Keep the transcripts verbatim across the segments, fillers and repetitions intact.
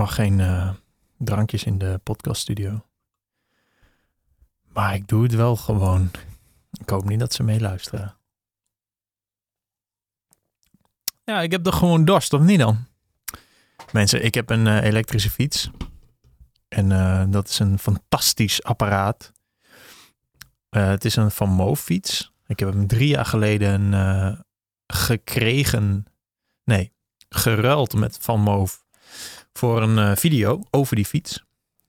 mag geen uh, drankjes in de podcaststudio. Maar ik doe het wel gewoon. Ik hoop niet dat ze meeluisteren. Ja, ik heb er gewoon dorst, of niet dan? Mensen, ik heb een uh, elektrische fiets. En uh, dat is een fantastisch apparaat. Uh, het is een VanMoof fiets. Ik heb hem drie jaar geleden uh, gekregen. Nee, geruild met VanMoof. Voor een uh, video over die fiets.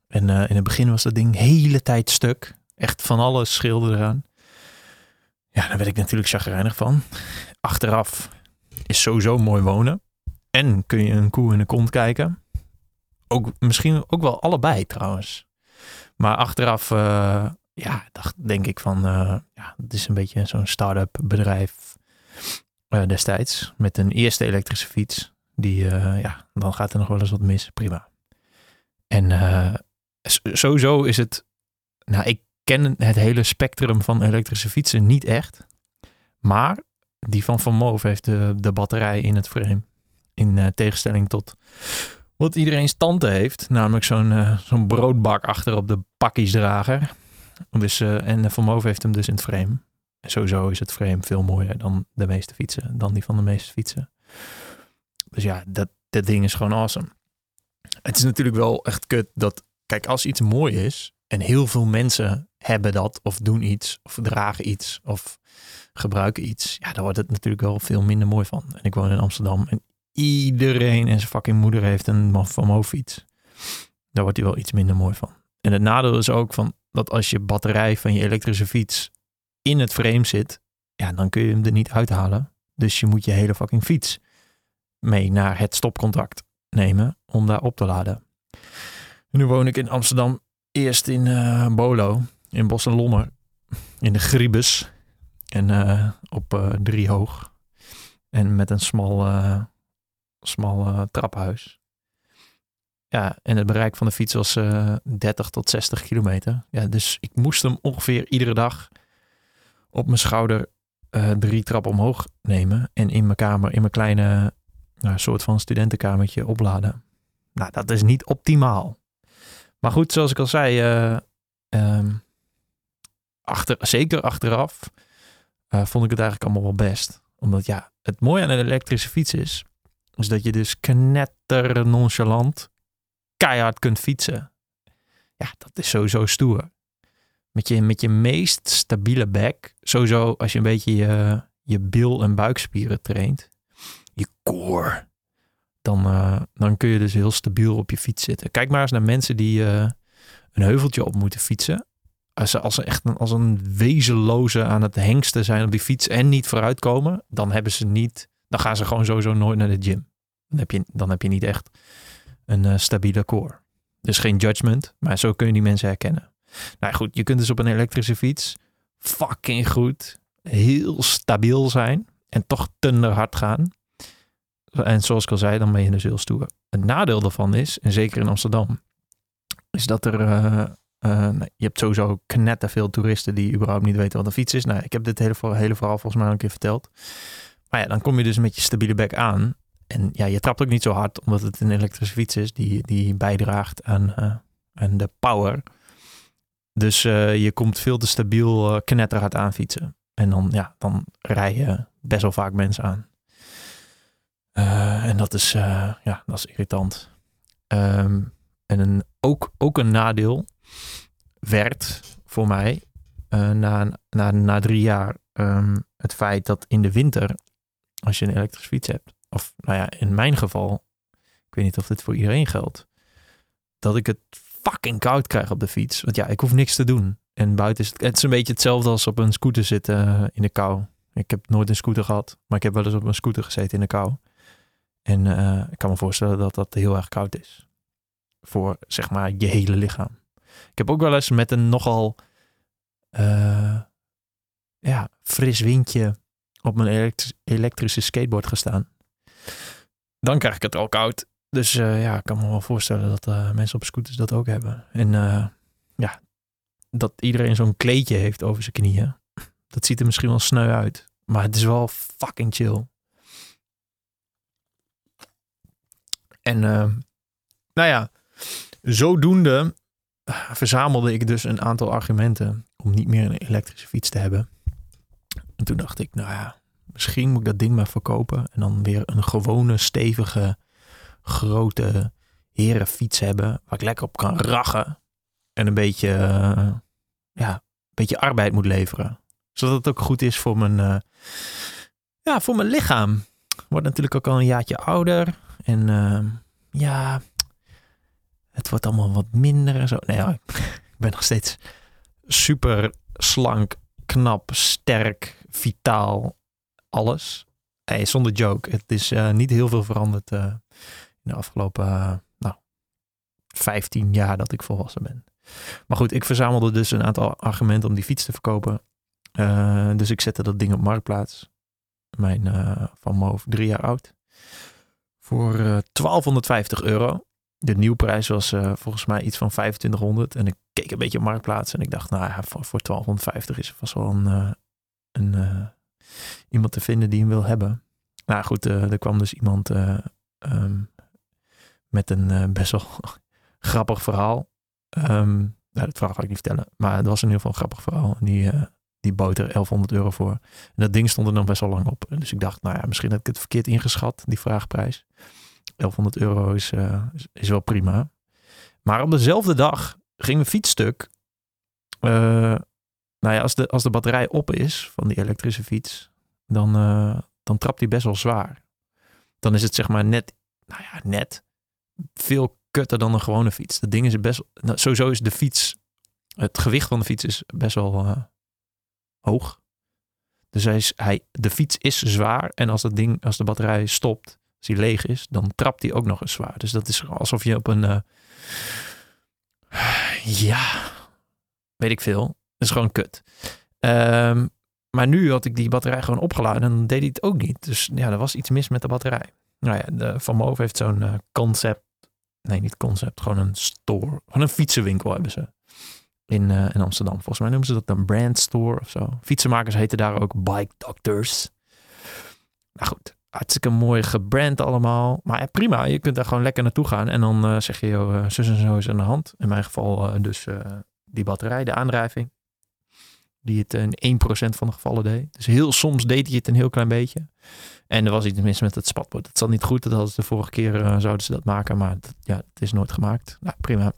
En uh, in het begin was dat ding hele tijd stuk. Echt van alles scheelde eraan. Ja, daar werd ik natuurlijk chagrijnig van. Achteraf is sowieso mooi wonen. En kun je een koe in de kont kijken. Ook, misschien ook wel allebei trouwens. Maar achteraf uh, ja, dacht, denk ik van... Uh, ja, het is een beetje zo'n start-up bedrijf uh, destijds. Met een eerste elektrische fiets. Die, uh, ja, dan gaat er nog wel eens wat mis. Prima. En uh, sowieso is het... Nou, ik ken het hele spectrum van elektrische fietsen niet echt. Maar die van VanMoof heeft de, de batterij in het frame. In uh, tegenstelling tot wat iedereen's tante heeft. Namelijk zo'n, uh, zo'n broodbak achter op de pakkiesdrager. Dus, uh, en VanMoof heeft hem dus in het frame. En sowieso is het frame veel mooier dan de meeste fietsen. Dan die van de meeste fietsen. Dus ja, dat, dat ding is gewoon awesome. Het is natuurlijk wel echt kut dat... Kijk, als iets mooi is... En heel veel mensen hebben dat of doen iets of dragen iets of gebruiken iets. Ja, daar wordt het natuurlijk wel veel minder mooi van. En ik woon in Amsterdam en iedereen en zijn fucking moeder heeft een VanMoof fiets. Daar wordt hij wel iets minder mooi van. En het nadeel is ook van dat als je batterij van je elektrische fiets in het frame zit, ja, dan kun je hem er niet uithalen. Dus je moet je hele fucking fiets mee naar het stopcontact nemen om daar op te laden. En nu woon ik in Amsterdam. Eerst in uh, Bolo, in Bos en Lommer, in de Gribus en uh, op uh, drie hoog en met een smal, uh, smal uh, traphuis. Ja, en het bereik van de fiets was uh, dertig tot zestig kilometer. Ja, dus ik moest hem ongeveer iedere dag op mijn schouder uh, drie trappen omhoog nemen en in mijn kamer, in mijn kleine uh, soort van studentenkamertje opladen. Nou, dat is niet optimaal. Maar goed, zoals ik al zei, uh, um, achter, zeker achteraf uh, vond ik het eigenlijk allemaal wel best. Omdat ja, het mooie aan een elektrische fiets is, is dat je dus knetter nonchalant keihard kunt fietsen. Ja, dat is sowieso stoer. Met je, met je meest stabiele bek, sowieso als je een beetje je, je bil- en buikspieren traint, je core... Dan, uh, dan kun je dus heel stabiel op je fiets zitten. Kijk maar eens naar mensen die uh, een heuveltje op moeten fietsen. Als ze, als ze echt een, als een wezenloze aan het hengsten zijn op die fiets en niet vooruitkomen, dan hebben ze niet, dan gaan ze gewoon sowieso nooit naar de gym. Dan heb je, dan heb je niet echt een uh, stabiele core. Dus geen judgment, maar zo kun je die mensen herkennen. Nou goed, je kunt dus op een elektrische fiets fucking goed, heel stabiel zijn en toch tunderhard gaan. En zoals ik al zei, dan ben je dus heel stoer. Het nadeel daarvan is, en zeker in Amsterdam, is dat er... Uh, uh, nee, je hebt sowieso knetterveel toeristen die überhaupt niet weten wat een fiets is. Nou, ik heb dit hele, hele verhaal volgens mij al een keer verteld. Maar ja, dan kom je dus met je stabiele bek aan. En ja, je trapt ook niet zo hard, omdat het een elektrische fiets is die, die bijdraagt aan, uh, aan de power. Dus uh, je komt veel te stabiel uh, knetterhard aan fietsen. En dan, ja, dan rij je best wel vaak mensen aan. Uh, en dat is, uh, ja, dat is irritant. Um, en een, ook, ook een nadeel werd voor mij uh, na, na, na drie jaar um, het feit dat in de winter, als je een elektrische fiets hebt, of nou ja, in mijn geval, ik weet niet of dit voor iedereen geldt, dat ik het fucking koud krijg op de fiets. Want ja, ik hoef niks te doen. En buiten is het, het is een beetje hetzelfde als op een scooter zitten in de kou. Ik heb nooit een scooter gehad, maar ik heb wel eens op een scooter gezeten in de kou. En uh, ik kan me voorstellen dat dat heel erg koud is. Voor, zeg maar, je hele lichaam. Ik heb ook wel eens met een nogal uh, ja, fris windje op mijn elektris- elektrische skateboard gestaan. Dan krijg ik het al koud. Dus uh, ja, ik kan me wel voorstellen dat uh, mensen op scooters dat ook hebben. En uh, ja, dat iedereen zo'n kleedje heeft over zijn knieën. Dat ziet er misschien wel sneu uit. Maar het is wel fucking chill. En uh, Nou ja, zodoende verzamelde ik dus een aantal argumenten om niet meer een elektrische fiets te hebben. En toen dacht ik, nou ja, misschien moet ik dat ding maar verkopen en dan weer een gewone, stevige, grote herenfiets hebben waar ik lekker op kan rachen en een beetje, uh, ja, een beetje arbeid moet leveren. Zodat het ook goed is voor mijn, uh, ja, voor mijn lichaam. Wordt natuurlijk ook al een jaartje ouder en uh, ja, het wordt allemaal wat minder en zo. Nee, ja, ik ben nog steeds super slank, knap, sterk, vitaal, alles. Hey, zonder joke, het is uh, niet heel veel veranderd uh, in de afgelopen uh, nou, vijftien jaar dat ik volwassen ben. Maar goed, ik verzamelde dus een aantal argumenten om die fiets te verkopen. Uh, dus ik zette dat ding op Marktplaats. Mijn uh, VanMoof, drie jaar oud. Voor uh, twaalfhonderdvijftig euro. De nieuwprijs was uh, volgens mij iets van vijfentwintighonderd. En ik keek een beetje op Marktplaats. En ik dacht, nou ja, voor, voor twaalfhonderdvijftig is er vast wel een, uh, een, uh, iemand te vinden die hem wil hebben. Nou goed, uh, er kwam dus iemand uh, um, met een uh, best wel grappig verhaal. Um, nou, dat verhaal ga ik niet vertellen. Maar het was in ieder geval een grappig verhaal. Die... Uh, Die bood er elfhonderd euro voor. En dat ding stond er dan best wel lang op. Dus ik dacht, nou ja, misschien heb ik het verkeerd ingeschat, die vraagprijs. elfhonderd euro is, uh, is, is wel prima. Maar op dezelfde dag ging mijn fiets stuk. Uh, nou ja, als de, als de batterij op is van die elektrische fiets, dan, uh, dan trapt die best wel zwaar. Dan is het zeg maar net, nou ja, net veel kutter dan een gewone fiets. Dat ding is best, nou, sowieso is de fiets, het gewicht van de fiets is best wel... Uh, hoog. Dus hij is, hij, de fiets is zwaar. En als dat ding, als de batterij stopt, als die leeg is, dan trapt hij ook nog eens zwaar. Dus dat is alsof je op een... Uh, ja, weet ik veel. Dat is gewoon kut. Um, maar nu had ik die batterij gewoon opgeladen en dan deed hij het ook niet. Dus ja, er was iets mis met de batterij. Nou ja, de VanMoof heeft zo'n uh, concept... Nee, niet concept. Gewoon een store. Gewoon een fietsenwinkel hebben ze. In, uh, in Amsterdam. Volgens mij noemen ze dat een brandstore of zo. Fietsenmakers heten daar ook Bike Doctors. Nou goed, hartstikke mooi gebrand allemaal. Maar ja, prima, je kunt daar gewoon lekker naartoe gaan. En dan uh, zeg je, joh, uh, zus en zo is aan de hand. In mijn geval uh, dus uh, die batterij, de aandrijving. Die het uh, in één procent van de gevallen deed. Dus heel soms deed hij het een heel klein beetje. En er was iets mis met het spatbord. Het zat niet goed, dat hadden ze de vorige keer uh, zouden ze dat maken. Maar dat, ja, het is nooit gemaakt. Nou, prima.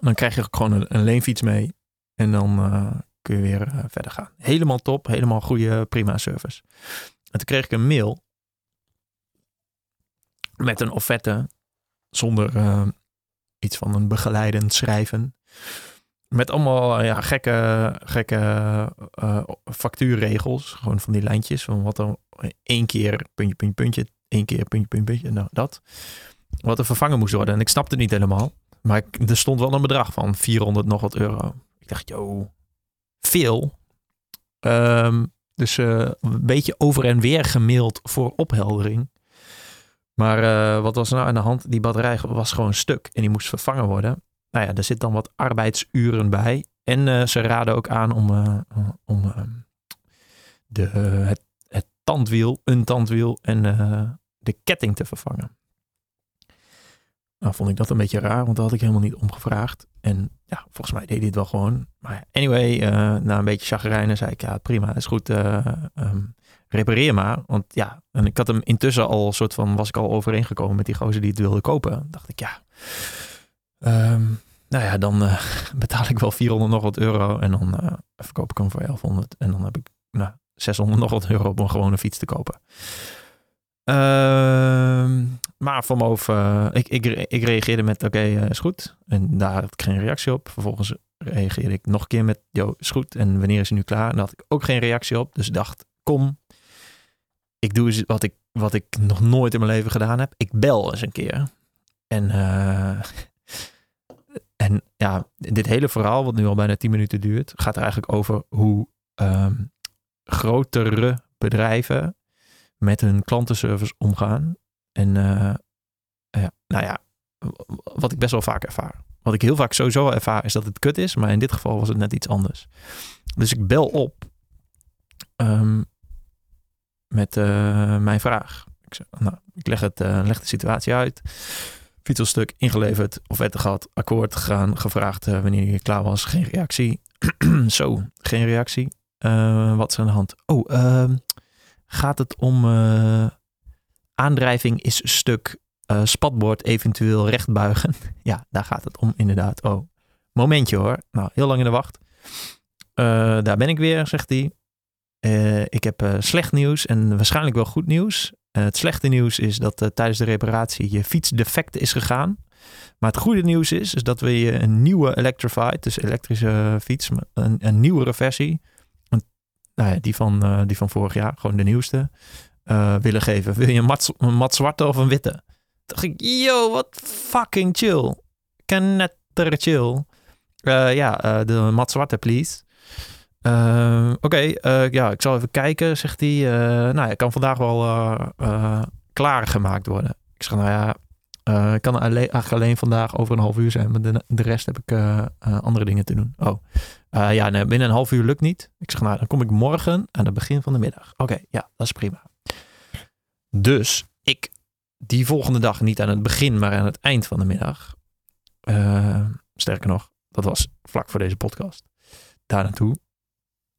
Dan krijg je gewoon een, een leenfiets mee. En dan uh, kun je weer uh, verder gaan. Helemaal top. Helemaal goede, prima service. En toen kreeg ik een mail. Met een offerte. Zonder uh, iets van een begeleidend schrijven. Met allemaal uh, ja, gekke, gekke uh, factuurregels. Gewoon van die lijntjes. Van wat dan één keer puntje, puntje, puntje. Één keer puntje, puntje, puntje. Nou, dat. Wat er vervangen moest worden. En ik snapte het niet helemaal. Maar er stond wel een bedrag van vierhonderd nog wat euro. Ik dacht, joh, veel. Um, dus uh, een beetje over en weer gemaild voor opheldering. Maar uh, wat was er nou aan de hand? Die batterij was gewoon stuk en die moest vervangen worden. Nou ja, er zit dan wat arbeidsuren bij. En uh, ze raden ook aan om, uh, om uh, de, uh, het, het tandwiel, een tandwiel en uh, de ketting te vervangen. Nou, vond ik dat een beetje raar, want dat had ik helemaal niet omgevraagd. En ja, volgens mij deed hij het wel gewoon. Maar anyway, uh, na een beetje chagrijnen zei ik, ja prima, is goed, uh, um, repareer maar. Want ja, en ik had hem intussen al soort van, was ik al overeengekomen met die gozer die het wilde kopen. Dacht ik, ja, um, nou ja, dan uh, betaal ik wel vierhonderd nog wat euro en dan uh, verkoop ik hem voor elfhonderd. En dan heb ik nou, zeshonderd nog wat euro om een gewone fiets te kopen. Uh, maar VanMoof, uh, ik, ik, ik reageerde met oké, okay, uh, is goed. En daar had ik geen reactie op. Vervolgens reageerde ik nog een keer met yo, is goed. En wanneer is hij nu klaar? En daar had ik ook geen reactie op. Dus ik dacht, kom, ik doe eens wat ik, wat ik nog nooit in mijn leven gedaan heb. Ik bel eens een keer. En, uh, en ja, dit hele verhaal, wat nu al bijna tien minuten duurt, gaat er eigenlijk over hoe um, grotere bedrijven met hun klantenservice omgaan. En uh, ja, nou ja, wat ik best wel vaak ervaar. Wat ik heel vaak sowieso ervaar is dat het kut is. Maar in dit geval was het net iets anders. Dus ik bel op um, met uh, mijn vraag. Ik, zeg, nou, ik leg, het, uh, leg de situatie uit. fietselstuk ingeleverd, offerte gehad, akkoord gegaan, gevraagd uh, wanneer je klaar was. Geen reactie. Zo, geen reactie. Uh, wat is aan de hand? Oh, uh, gaat het om uh, aandrijving is stuk uh, spatbord eventueel rechtbuigen? Ja, daar gaat het om inderdaad. Oh, momentje hoor. Nou, heel lang in de wacht. Uh, daar ben ik weer, zegt hij. Uh, ik heb uh, slecht nieuws en waarschijnlijk wel goed nieuws. Uh, het slechte nieuws is dat uh, tijdens de reparatie je fiets defect is gegaan. Maar het goede nieuws is, is dat we je een nieuwe Electrified, dus elektrische fiets, een, een nieuwere versie, een, nou ja, die, van, uh, die van vorig jaar, gewoon de nieuwste, uh, willen geven. Wil je een mat, een mat zwarte of een witte? Toen dacht ik, yo, wat fucking chill. Knetter chill. Uh, ja, uh, de mat zwarte, please. Uh, Oké, okay, uh, ja, ik zal even kijken, zegt hij. Uh, nou ja, kan vandaag wel uh, uh, klaargemaakt worden. Ik zeg, nou ja, uh, ik kan alleen, eigenlijk alleen vandaag over een half uur zijn. Maar de, de rest heb ik uh, uh, andere dingen te doen. Oh, uh, ja, nee, binnen een half uur lukt niet. Ik zeg, nou, dan kom ik morgen aan het begin van de middag. Oké, okay, ja, dat is prima. Dus ik die volgende dag niet aan het begin, maar aan het eind van de middag. Uh, sterker nog, dat was vlak voor deze podcast. Daar naartoe.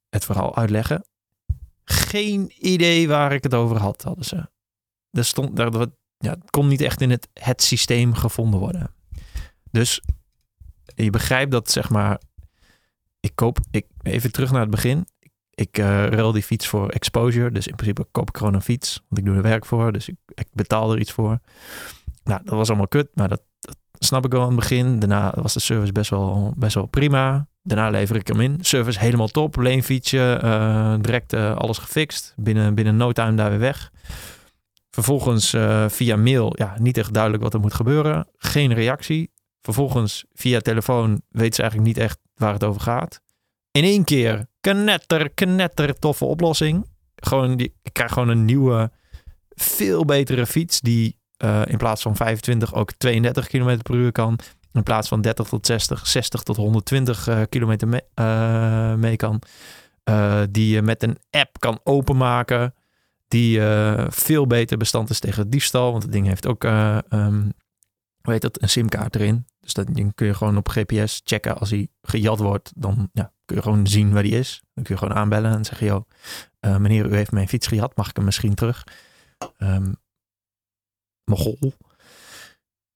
Het verhaal uitleggen. Geen idee waar ik het over had, hadden ze. Er stond, er, ja, het kon niet echt in het, het systeem gevonden worden. Dus je begrijpt dat, zeg maar... Ik koop... Ik, even terug naar het begin. Ik uh, ruil die fiets voor exposure. Dus in principe koop ik gewoon een fiets. Want ik doe er werk voor. Dus ik, ik betaal er iets voor. Nou, dat was allemaal kut. Maar dat, dat snap ik wel aan het begin. Daarna was de service best wel, best wel prima... Daarna lever ik hem in. Service helemaal top. Leenfietsje. Uh, direct uh, alles gefixt. Binnen, binnen no time daar weer weg. Vervolgens uh, via mail. Ja, niet echt duidelijk wat er moet gebeuren. Geen reactie. Vervolgens via telefoon weet ze eigenlijk niet echt waar het over gaat. In één keer. Knetter, knetter. Toffe oplossing. Gewoon, die, ik krijg gewoon een nieuwe, veel betere fiets. Die uh, in plaats van vijfentwintig ook tweeëndertig kilometer per uur kan. In plaats van dertig tot zestig, zestig tot honderdtwintig uh, kilometer mee, uh, mee kan. Uh, die je met een app kan openmaken. Die uh, veel beter bestand is tegen diefstal. Want het ding heeft ook uh, um, hoe heet dat, een simkaart erin. Dus dat ding kun je gewoon op G P S checken. Als hij gejat wordt, dan ja, kun je gewoon zien waar die is. Dan kun je gewoon aanbellen en zeggen... Yo, uh, meneer, u heeft mijn fiets gejat. Mag ik hem misschien terug? Um, Mogol.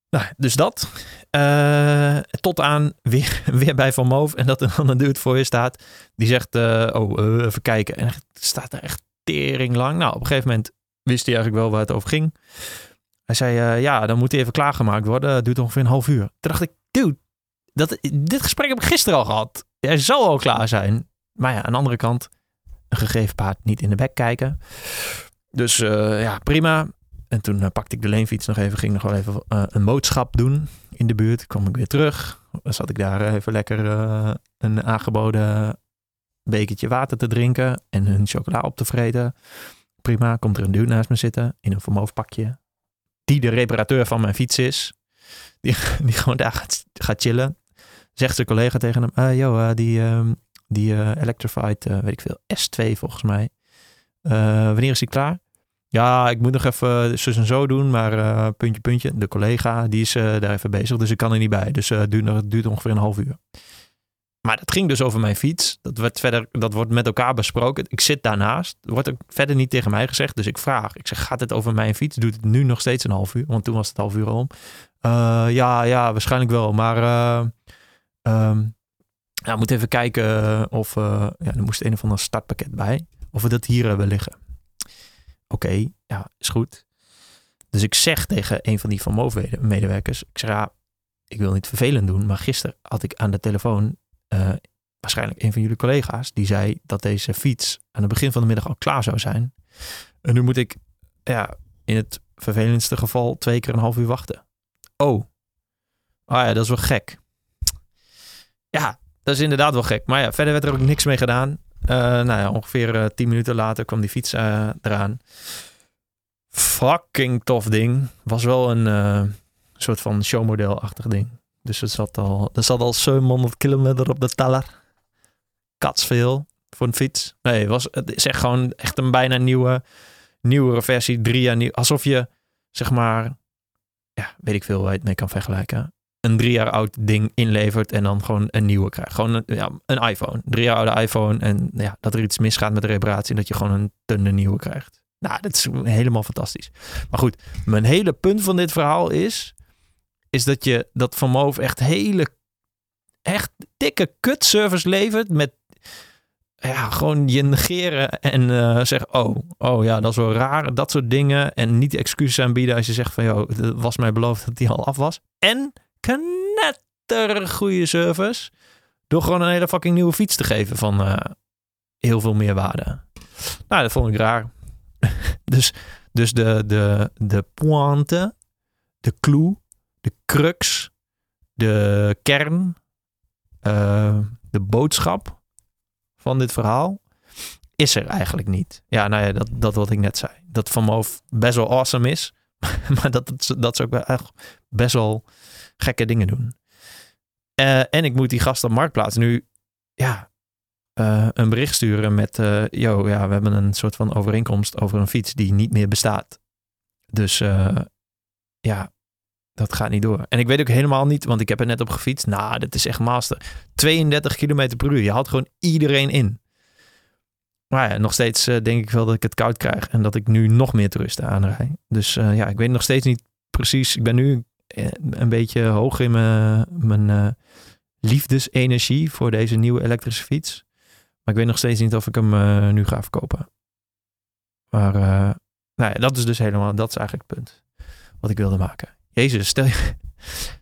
Nou, dus dat. Uh, tot aan weer, weer bij VanMoof. En dat er dan een dude voor je staat. Die zegt, uh, oh, uh, even kijken. En het staat er echt tering lang. Nou, op een gegeven moment wist hij eigenlijk wel waar het over ging. Hij zei, uh, ja, dan moet hij even klaargemaakt worden. Het duurt ongeveer een half uur. Toen dacht ik, dude, dat, dit gesprek heb ik gisteren al gehad. Hij zal al klaar zijn. Maar ja, aan de andere kant, een gegeven paard niet in de bek kijken. Dus uh, ja, prima. En toen uh, pakte ik de leenfiets nog even. Ging nog wel even uh, een boodschap doen in de buurt. Kwam ik weer terug. Dan zat ik daar even lekker uh, een aangeboden bekertje water te drinken. En hun chocola op te vreten. Prima, komt er een dude naast me zitten. In een vermoofpakje. Die de reparateur van mijn fiets is. Die, die gewoon daar gaat, gaat chillen. Zegt zijn collega tegen hem. Uh, yo, uh, die, uh, die uh, Electrified, uh, weet ik veel, S twee volgens mij. Uh, wanneer is die klaar? Ja, ik moet nog even zus en zo doen, maar uh, puntje, puntje. De collega, die is uh, daar even bezig, dus ik kan er niet bij. Dus uh, het, duurt, het duurt ongeveer een half uur. Maar dat ging dus over mijn fiets. Dat werd verder, dat wordt met elkaar besproken. Ik zit daarnaast. Er wordt ook verder niet tegen mij gezegd, dus ik vraag. Ik zeg, gaat het over mijn fiets? Doet het nu nog steeds een half uur? Want toen was het half uur om. Uh, ja, ja, waarschijnlijk wel, maar... Uh, um, ja, we moeten even kijken of... Uh, ja, er moest een of ander startpakket bij. Of we dat hier hebben liggen. Oké, okay, ja, is goed. Dus ik zeg tegen een van die VanMoof-medewerkers... Ik zeg, ja, ik wil niet vervelend doen... maar gisteren had ik aan de telefoon... Uh, waarschijnlijk een van jullie collega's... die zei dat deze fiets... aan het begin van de middag al klaar zou zijn. En nu moet ik, ja... in het vervelendste geval... twee keer een half uur wachten. Oh. Ah ja, dat is wel gek. Ja, dat is inderdaad wel gek. Maar ja, verder werd er ook niks mee gedaan... Uh, nou ja, ongeveer uh, tien minuten later kwam die fiets uh, eraan. Fucking tof ding. Was wel een uh, soort van showmodel-achtig ding. Dus er zat al, er zat al zevenhonderd kilometer op de teller. Katsveel voor een fiets. Nee, het, was, het is echt gewoon echt een bijna nieuwe, nieuwere versie. Drie jaar nieuw. Alsof je, zeg maar, ja, weet ik veel waar je het mee kan vergelijken, een drie jaar oud ding inlevert en dan gewoon een nieuwe krijgt. Gewoon een, ja, een iPhone. Drie jaar oude iPhone en ja, dat er iets misgaat met de reparatie en dat je gewoon een tunne nieuwe krijgt. Nou, dat is helemaal fantastisch. Maar goed, mijn hele punt van dit verhaal is, is dat je dat VanMoof echt hele, echt dikke kutservice levert met ja, gewoon je negeren en uh, zeggen, oh, oh ja, dat is wel raar, dat soort dingen. En niet excuses aanbieden als je zegt van, joh, het was mij beloofd dat die al af was. En knetter goede service door gewoon een hele fucking nieuwe fiets te geven van uh, heel veel meer waarde. Nou, dat vond ik raar. dus dus de, de, de pointe, de clue, de crux, de kern, uh, de boodschap van dit verhaal is er eigenlijk niet. Ja, nou ja, dat, dat wat ik net zei. Dat VanMoof best wel awesome is, maar dat, dat, dat ze ook echt best wel gekke dingen doen. Uh, en ik moet die gast op Marktplaats nu ja, uh, een bericht sturen met uh, yo, ja, we hebben een soort van overeenkomst over een fiets die niet meer bestaat. Dus uh, ja, dat gaat niet door. En ik weet ook helemaal niet, want ik heb er net op gefietst. Nou, dat is echt master. tweeëndertig kilometer per uur. Je haalt gewoon iedereen in. Maar ja, nog steeds uh, denk ik wel dat ik het koud krijg. En dat ik nu nog meer toeristen aanrijd. Dus uh, ja, ik weet nog steeds niet precies. Ik ben nu een beetje hoog in mijn, mijn uh, liefdesenergie voor deze nieuwe elektrische fiets. Maar ik weet nog steeds niet of ik hem uh, nu ga verkopen. Maar uh, nou ja, dat is dus helemaal, dat is eigenlijk het punt wat ik wilde maken. Jezus, stel je,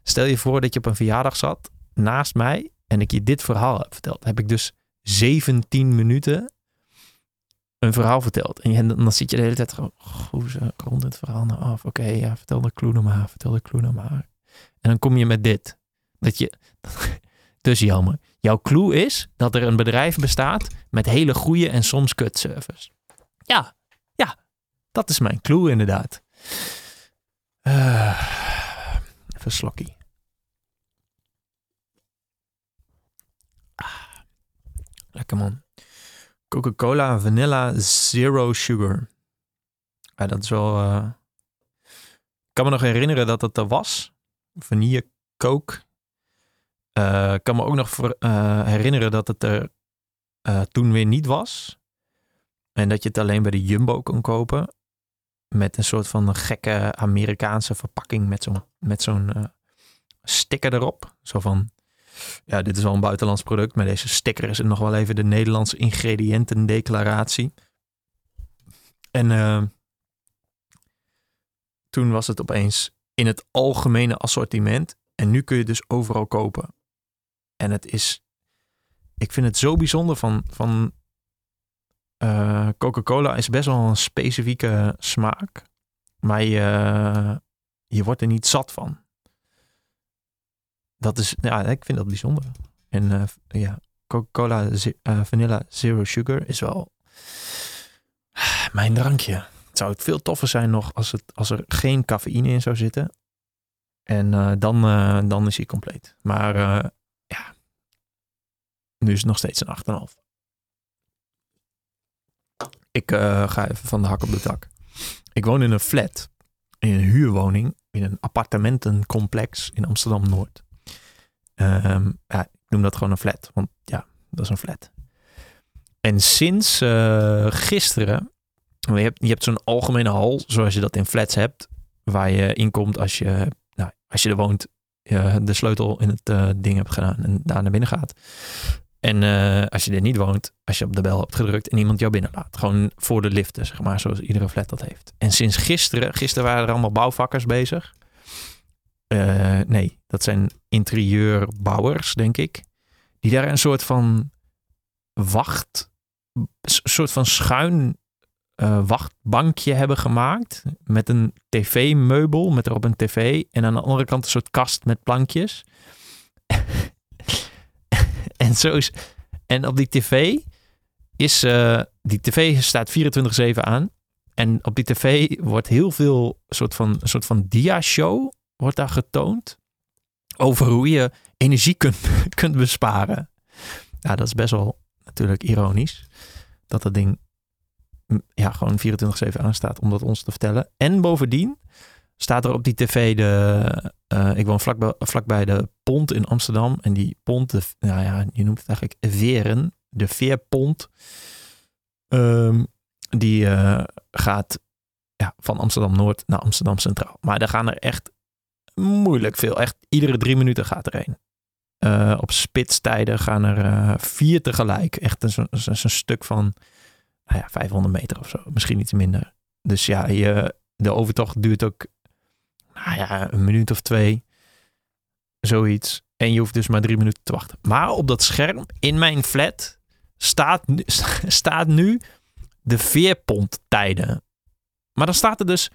stel je voor dat je op een verjaardag zat naast mij en ik je dit verhaal heb verteld. Heb ik dus zeventien minuten een verhaal verteld. En, je, en dan zit je de hele tijd gewoon, hoe ze rond het verhaal nou af. Oké, okay, ja, vertel de clue nou maar, vertel de clue nou maar. En dan kom je met dit. Dat je, dus jammer. Jouw clue is dat er een bedrijf bestaat met hele goede en soms kut service. Ja, ja, dat is mijn clue inderdaad. Uh, even slokkie. Ah, lekker man. Coca-Cola Vanilla Zero Sugar. Ja, dat is wel... Uh... Ik kan me nog herinneren dat dat er was. Vanille Coke. Ik uh, kan me ook nog ver, uh, herinneren dat het er uh, toen weer niet was. En dat je het alleen bij de Jumbo kon kopen. Met een soort van een gekke Amerikaanse verpakking met zo'n, met zo'n uh, sticker erop. Zo van, ja, dit is wel een buitenlands product. Maar deze sticker is nog wel even de Nederlandse ingrediëntendeclaratie. En uh, toen was het opeens in het algemene assortiment. En nu kun je dus overal kopen. En het is, ik vind het zo bijzonder van... van Uh, Coca-Cola is best wel een specifieke smaak. Maar je, uh, je wordt er niet zat van. Dat is, ja, ik vind dat bijzonder. En uh, ja, Coca-Cola uh, Vanilla Zero Sugar is wel uh, mijn drankje. Het zou veel toffer zijn nog als, het, als er geen cafeïne in zou zitten. En uh, dan, uh, dan is hij compleet. Maar uh, ja, nu is het nog steeds een acht komma vijf. Ik uh, ga even van de hak op de tak. Ik woon in een flat. In een huurwoning. In een appartementencomplex in Amsterdam-Noord. Um, ja, ik noem dat gewoon een flat. Want ja, dat is een flat. En sinds uh, gisteren... Je hebt, je hebt zo'n algemene hal, zoals je dat in flats hebt. Waar je inkomt als je... Nou, als je er woont, je de sleutel in het uh, ding hebt gedaan. En daar naar binnen gaat. En uh, als je er niet woont, als je op de bel hebt gedrukt en iemand jou binnenlaat. Gewoon voor de liften, zeg maar, zoals iedere flat dat heeft. En sinds gisteren, gisteren waren er allemaal bouwvakkers bezig. Uh, nee, dat zijn interieurbouwers, denk ik. Die daar een soort van wacht, een soort van schuin uh, wachtbankje hebben gemaakt. Met een tv-meubel, met erop een tv. En aan de andere kant een soort kast met plankjes. En, zo is, en op die tv is... Uh, die tv staat vierentwintig zeven aan. En op die tv wordt heel veel... soort van, een soort van dia-show... wordt daar getoond... over hoe je energie kunt, kunt besparen. Ja, dat is best wel natuurlijk ironisch... dat dat ding... ja, gewoon vierentwintig zeven aan staat... om dat ons te vertellen. En bovendien... staat er op die tv de... Uh, ik woon vlakbij, vlakbij de pont in Amsterdam. En die pont, de, nou ja, je noemt het eigenlijk veren. De veerpont. Um, die uh, gaat ja, van Amsterdam-Noord naar Amsterdam-Centraal. Maar daar gaan er echt moeilijk veel. Echt iedere drie minuten gaat er één. Uh, op spitstijden gaan er uh, vier tegelijk. Echt een, een, een stuk van nou ja, vijfhonderd meter of zo. Misschien iets minder. Dus ja, je, de overtocht duurt ook nou ja, een minuut of twee. Zoiets. En je hoeft dus maar drie minuten te wachten. Maar op dat scherm in mijn flat staat, staat nu de veerponttijden. Maar dan staat er dus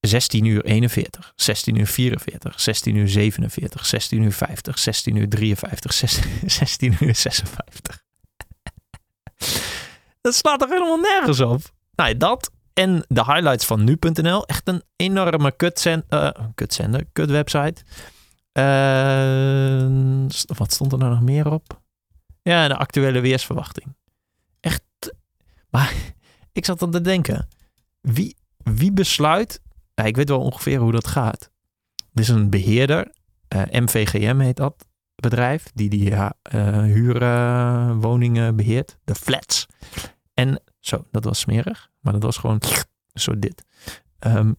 zestien uur eenenveertig, zestien uur vierenveertig, zestien uur zevenenveertig, zestien uur vijftig, zestien uur drieënvijftig, zestien uur zesenvijftig. Dat slaat er helemaal nergens op. Nou ja, dat en de highlights van nu punt n l. Echt een enorme kutzender, uh, kutzender, kutwebsite. Uh, wat stond er nou nog meer op? Ja, de actuele weersverwachting. Echt. Maar ik zat aan te denken. Wie, wie besluit... Nou, ik weet wel ongeveer hoe dat gaat. Er is een beheerder. Uh, M V G M heet dat bedrijf. Die die uh, huurwoningen beheert. De flats. En zo, dat was smerig. Maar dat was gewoon zo dit. Um,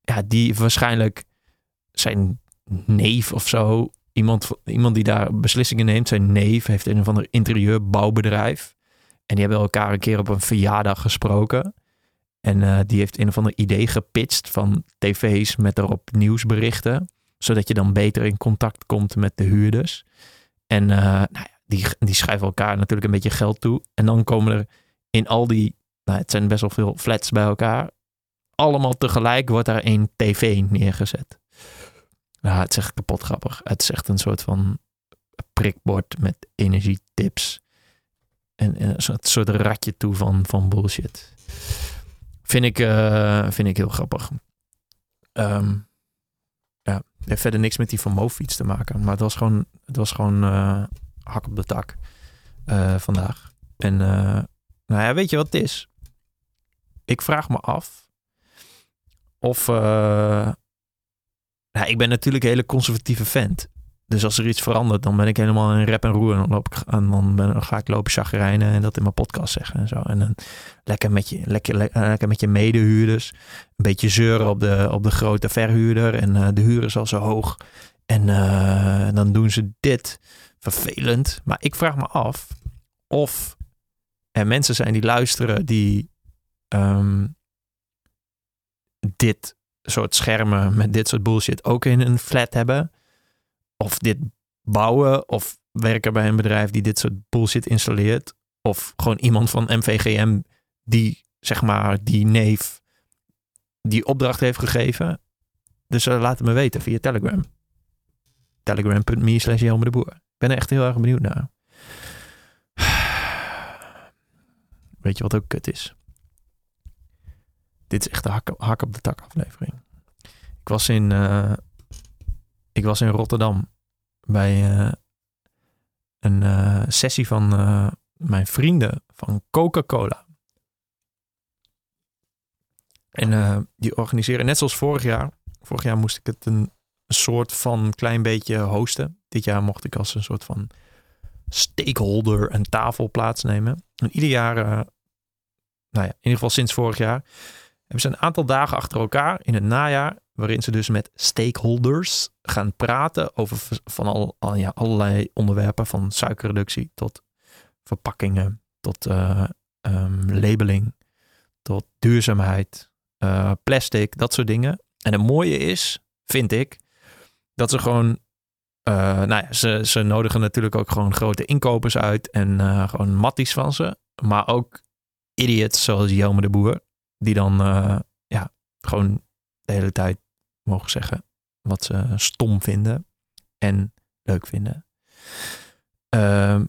ja, die waarschijnlijk zijn neef of zo. Iemand, iemand die daar beslissingen neemt. Zijn neef heeft een of ander interieurbouwbedrijf. En die hebben elkaar een keer op een verjaardag gesproken. En uh, die heeft een of ander idee gepitcht van tv's met erop nieuwsberichten. Zodat je dan beter in contact komt met de huurders. En uh, nou ja, die, die schrijven elkaar natuurlijk een beetje geld toe. En dan komen er in al die, nou het zijn best wel veel flats bij elkaar. Allemaal tegelijk wordt daar één tv neergezet. Nou, het is echt kapot grappig. Het is echt een soort van prikbord met energietips. En, en een soort ratje toe van, van bullshit. Vind ik, uh, vind ik heel grappig. Um, ja, heeft verder niks met die Van Moof fiets te maken. Maar het was gewoon, het was gewoon uh, hak op de tak uh, vandaag. En uh, nou ja, weet je wat het is? Ik vraag me af of... Uh, nou, ik ben natuurlijk een hele conservatieve vent. Dus als er iets verandert, dan ben ik helemaal in rep en roer. En dan, ik, en dan, ben, dan ga ik lopen chagrijnen en dat in mijn podcast zeggen en zo. En dan lekker met je, lekker, lekker, lekker met je medehuurders. Een beetje zeuren op de, op de grote verhuurder. En uh, de huur is al zo hoog. En uh, dan doen ze dit. Vervelend. Maar ik vraag me af of er mensen zijn die luisteren die um, dit soort schermen met dit soort bullshit ook in een flat hebben. Of dit bouwen, of werken bij een bedrijf die dit soort bullshit installeert. Of gewoon iemand van M V G M die, zeg maar, die neef die opdracht heeft gegeven. Dus uh, laat het me weten via Telegram. Telegram.me slash Jelmer de Boer. Ik ben er echt heel erg benieuwd naar. Weet je wat ook kut is? Dit is echt de hak, hak op de tak aflevering. Ik was in... Uh, Ik was in Rotterdam bij uh, een uh, sessie van uh, mijn vrienden van Coca-Cola. En uh, die organiseren, net zoals vorig jaar. Vorig jaar moest ik het een soort van klein beetje hosten. Dit jaar mocht ik als een soort van stakeholder een tafel plaatsnemen. En ieder jaar, uh, nou ja, in ieder geval sinds vorig jaar, hebben ze een aantal dagen achter elkaar in het najaar. Waarin ze dus met stakeholders gaan praten over van al, al, ja, allerlei onderwerpen. Van suikerreductie tot verpakkingen, tot uh, um, labeling, tot duurzaamheid, uh, plastic, dat soort dingen. En het mooie is, vind ik, dat ze gewoon... Uh, nou ja, ze, ze nodigen natuurlijk ook gewoon grote inkopers uit en uh, gewoon matties van ze. Maar ook idiots zoals Jelmer de Boer, die dan uh, ja, gewoon... de hele tijd mogen zeggen wat ze stom vinden en leuk vinden. Uh,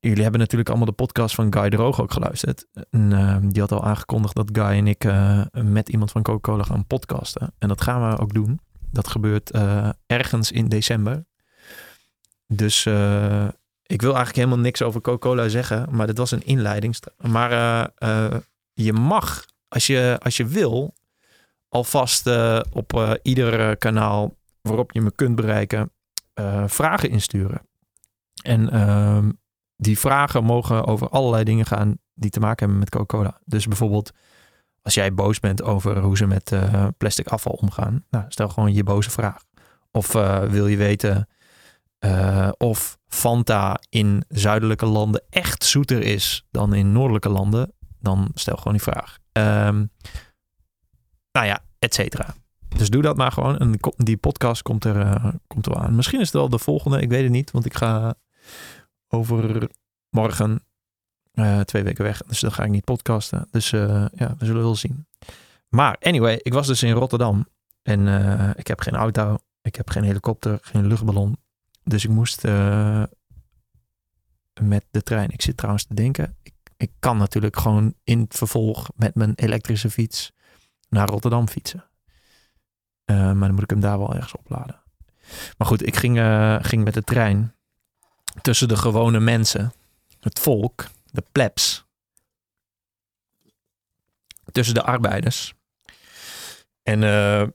jullie hebben natuurlijk allemaal de podcast van Guy Droog ook geluisterd. En, uh, die had al aangekondigd dat Guy en ik uh, met iemand van Coca-Cola gaan podcasten. En dat gaan we ook doen. Dat gebeurt uh, ergens in december. Dus uh, ik wil eigenlijk helemaal niks over Coca-Cola zeggen, maar dit was een inleiding. Maar uh, uh, je mag, als je, als je wil... alvast uh, op uh, ieder uh, kanaal waarop je me kunt bereiken uh, vragen insturen. En uh, die vragen mogen over allerlei dingen gaan die te maken hebben met Coca-Cola. Dus bijvoorbeeld als jij boos bent over hoe ze met uh, plastic afval omgaan. Nou, stel gewoon je boze vraag. Of uh, wil je weten uh, of Fanta in zuidelijke landen echt zoeter is dan in noordelijke landen? Dan stel gewoon die vraag. Um, nou ja, et cetera. Dus doe dat maar gewoon. En die podcast komt er, uh, komt er aan. Misschien is het al de volgende. Ik weet het niet. Want ik ga over morgen uh, twee weken weg. Dus dan ga ik niet podcasten. Dus uh, ja, we zullen wel zien. Maar anyway, ik was dus in Rotterdam. En uh, ik heb geen auto. Ik heb geen helikopter. Geen luchtballon. Dus ik moest uh, met de trein. Ik zit trouwens te denken. Ik, ik kan natuurlijk gewoon in het vervolg met mijn elektrische fiets naar Rotterdam fietsen. Uh, maar dan moet ik hem daar wel ergens opladen. Maar goed, ik ging, uh, ging met de trein tussen de gewone mensen, het volk, de plebs, tussen de arbeiders. En uh,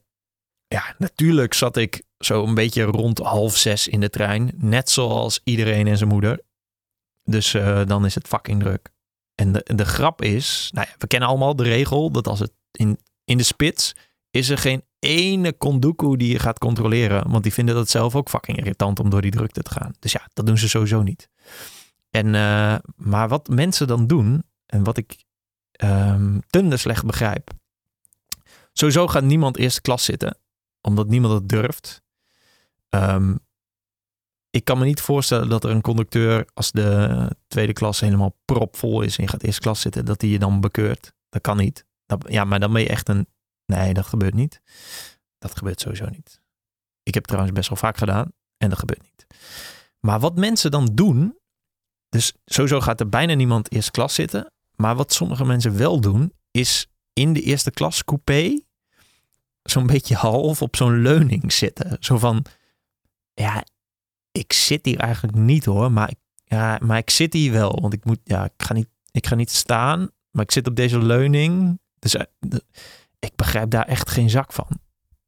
ja, natuurlijk zat ik zo een beetje rond half zes in de trein, net zoals iedereen en zijn moeder. Dus uh, dan is het fucking druk. En de, de grap is, nou ja, we kennen allemaal de regel dat als het in, in de spits is er geen ene kondoekoe die je gaat controleren. Want die vinden dat zelf ook fucking irritant om door die drukte te gaan. Dus ja, dat doen ze sowieso niet. En, uh, maar wat mensen dan doen, en wat ik um, tender slecht begrijp. Sowieso gaat niemand eerste klas zitten, omdat niemand het durft. Um, ik kan me niet voorstellen dat er een conducteur, als de tweede klas helemaal propvol is en je gaat eerste klas zitten, dat die je dan bekeurt. Dat kan niet. Dat, ja, maar dan ben je echt een... Nee, dat gebeurt niet. Dat gebeurt sowieso niet. Ik heb het trouwens best wel vaak gedaan. En dat gebeurt niet. Maar wat mensen dan doen. Dus sowieso gaat er bijna niemand eerste klas zitten. Maar wat sommige mensen wel doen, is in de eerste klas coupé zo'n beetje half op zo'n leuning zitten. Zo van, ja, ik zit hier eigenlijk niet hoor. Maar ik, ja, maar ik zit hier wel. Want ik moet, ja, ik ga niet, ik ga niet staan. Maar ik zit op deze leuning. Dus de, ik begrijp daar echt geen zak van.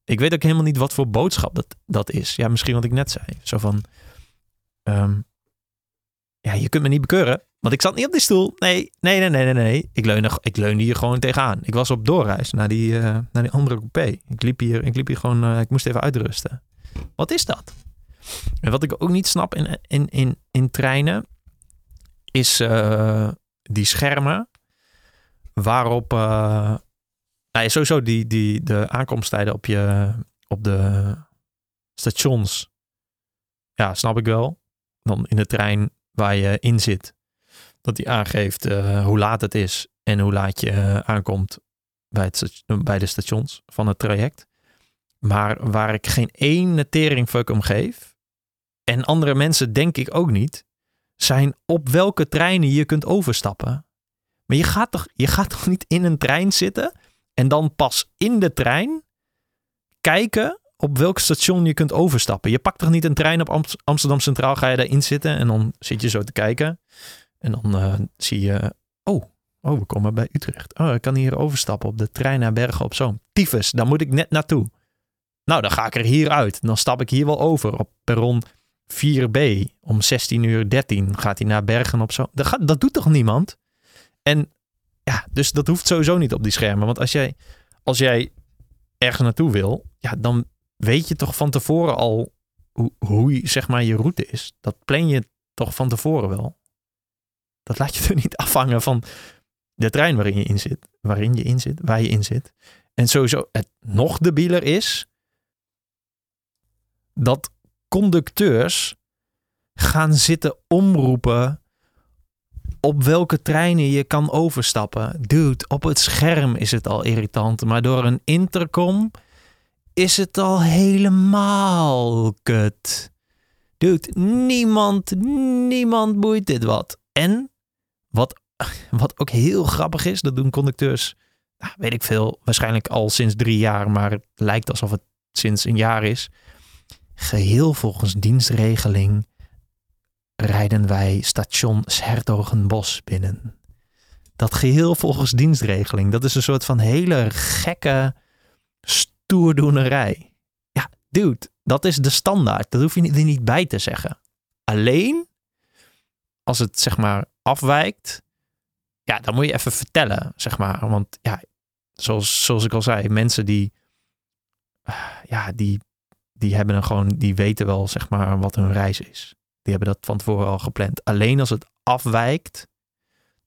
Ik weet ook helemaal niet wat voor boodschap dat, dat is. Ja, misschien wat ik net zei. Zo van, um, ja, je kunt me niet bekeuren. Want ik zat niet op die stoel. Nee, nee, nee, nee, nee. nee. Ik, leun, ik leunde hier gewoon tegenaan. Ik was op doorreis naar die, uh, naar die andere coupé. Ik liep hier, ik liep hier gewoon, uh, ik moest even uitrusten. Wat is dat? En wat ik ook niet snap in, in, in, in treinen, is uh, die schermen waarop... Uh, Nou, sowieso die, die, de aankomsttijden op, je, op de stations. Ja, snap ik wel. Dan in de trein waar je in zit. Dat die aangeeft uh, hoe laat het is. En hoe laat je uh, aankomt bij, het, bij de stations van het traject. Maar waar ik geen ene teringfuck om geef. En andere mensen denk ik ook niet. Zijn op welke treinen je kunt overstappen. Maar je gaat toch, je gaat toch niet in een trein zitten... En dan pas in de trein kijken op welk station je kunt overstappen. Je pakt toch niet een trein op Amst- Amsterdam-Centraal, ga je daarin zitten en dan zit je zo te kijken. En dan uh, zie je, oh, oh, we komen bij Utrecht. Oh, ik kan hier overstappen op de trein naar Bergen op Zoom. Tyfus, daar moet ik net naartoe. Nou, dan ga ik er hier uit. Dan stap ik hier wel over op perron vier B. Om zestien uur dertien gaat hij naar Bergen op Zoom. Dat, gaat, dat doet toch niemand? En... Ja, dus dat hoeft sowieso niet op die schermen. Want als jij, als jij ergens naartoe wil, ja, dan weet je toch van tevoren al hoe, hoe je, zeg maar, je route is. Dat plan je toch van tevoren wel. Dat laat je er niet afhangen van de trein waarin je in zit. Waarin je in zit, waar je in zit. En sowieso het nog debieler is dat conducteurs gaan zitten omroepen op welke treinen je kan overstappen. Dude, op het scherm is het al irritant. Maar door een intercom is het al helemaal kut. Dude, niemand, niemand boeit dit wat. En wat, wat ook heel grappig is, dat doen conducteurs, nou, weet ik veel, waarschijnlijk al sinds drie jaar, maar het lijkt alsof het sinds een jaar is. Geheel volgens dienstregeling rijden wij station 's-Hertogenbosch binnen. Dat geheel volgens dienstregeling. Dat is een soort van hele gekke stoerdoenerij. Ja, dude, dat is de standaard. Dat hoef je er niet bij te zeggen. Alleen, als het zeg maar afwijkt, ja, dan moet je even vertellen, zeg maar. Want ja, zoals, zoals ik al zei, mensen die, ja, die, die hebben dan gewoon, die weten wel, zeg maar, wat hun reis is. Die hebben dat van tevoren al gepland. Alleen als het afwijkt,